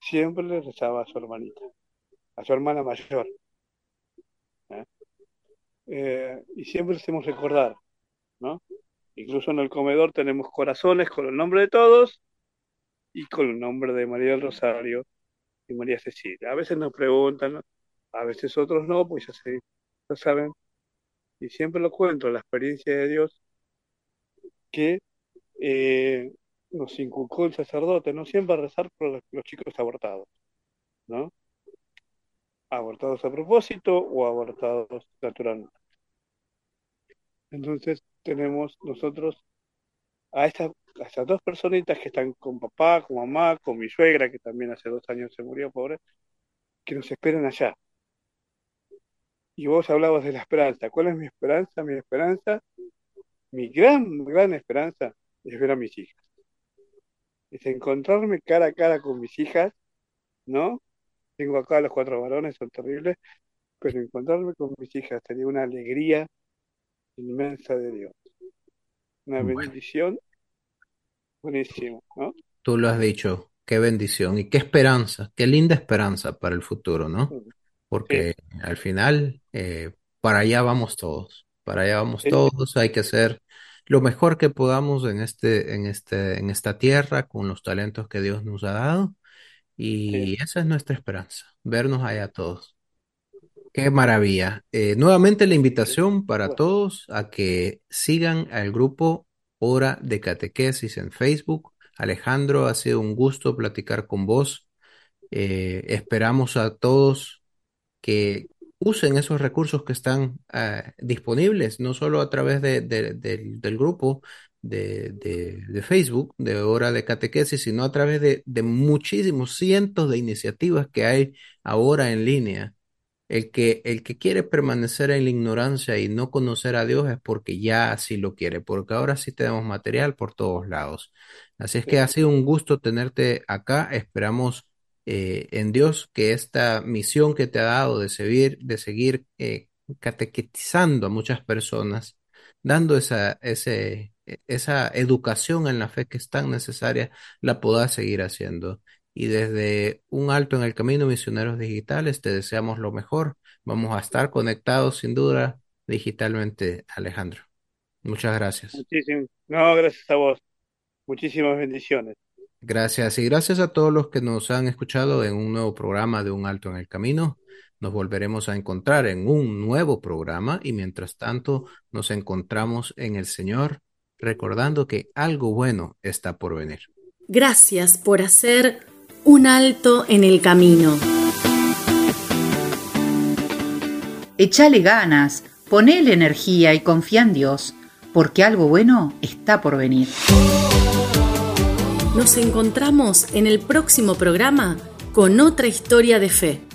siempre le rezaba a su hermanita, a su hermana mayor. Y siempre hacemos recordar, ¿no? Incluso en el comedor tenemos corazones con el nombre de todos y con el nombre de María del Rosario y María Cecilia. A veces nos preguntan, ¿no? A veces otros no, pues ya se lo saben. Y siempre lo cuento, la experiencia de Dios que nos inculcó el sacerdote, ¿no? Siempre a rezar por los chicos abortados, ¿no? Abortados a propósito o abortados naturalmente. Entonces tenemos nosotros a estas 2 personitas que están con papá, con mamá, con mi suegra, que también hace 2 años se murió, pobre, que nos esperan allá. Y vos hablabas de la esperanza. ¿Cuál es mi esperanza? Mi esperanza, mi gran esperanza es ver a mis hijas. Es encontrarme cara a cara con mis hijas, ¿no? Tengo acá a los 4 varones, son terribles, pero encontrarme con mis hijas sería una alegría inmensa de Dios. Una bendición buenísima, ¿no? Tú lo has dicho, qué bendición y qué esperanza, qué linda esperanza para el futuro, ¿no? Porque sí, al final para allá vamos todos, hay que hacer lo mejor que podamos en esta tierra con los talentos que Dios nos ha dado. Y esa es nuestra esperanza, vernos allá todos. ¡Qué maravilla! Nuevamente la invitación para todos a que sigan al grupo Hora de Catequesis en Facebook. Alejandro, ha sido un gusto platicar con vos. Esperamos a todos que usen esos recursos que están disponibles, no solo a través del grupo de Facebook, de Hora de Catequesis, sino a través de muchísimos cientos de iniciativas que hay ahora en línea. El que quiere permanecer en la ignorancia y no conocer a Dios es porque ya así lo quiere, porque ahora sí tenemos material por todos lados. Así es que ha sido un gusto tenerte acá. Esperamos en Dios que esta misión que te ha dado de seguir catequetizando a muchas personas, dando esa educación en la fe que es tan necesaria, la podás seguir haciendo. Y desde un alto en el camino, Misioneros Digitales, te deseamos lo mejor. Vamos a estar conectados, sin duda, digitalmente, Alejandro. Muchas gracias. No, gracias a vos. Muchísimas bendiciones. Gracias, y gracias a todos los que nos han escuchado en un nuevo programa de Un Alto en el Camino. Nos volveremos a encontrar en un nuevo programa y mientras tanto nos encontramos en el Señor, recordando que algo bueno está por venir. Gracias por hacer un alto en el camino. Échale ganas, ponele energía y confía en Dios, porque algo bueno está por venir. Nos encontramos en el próximo programa con otra historia de fe.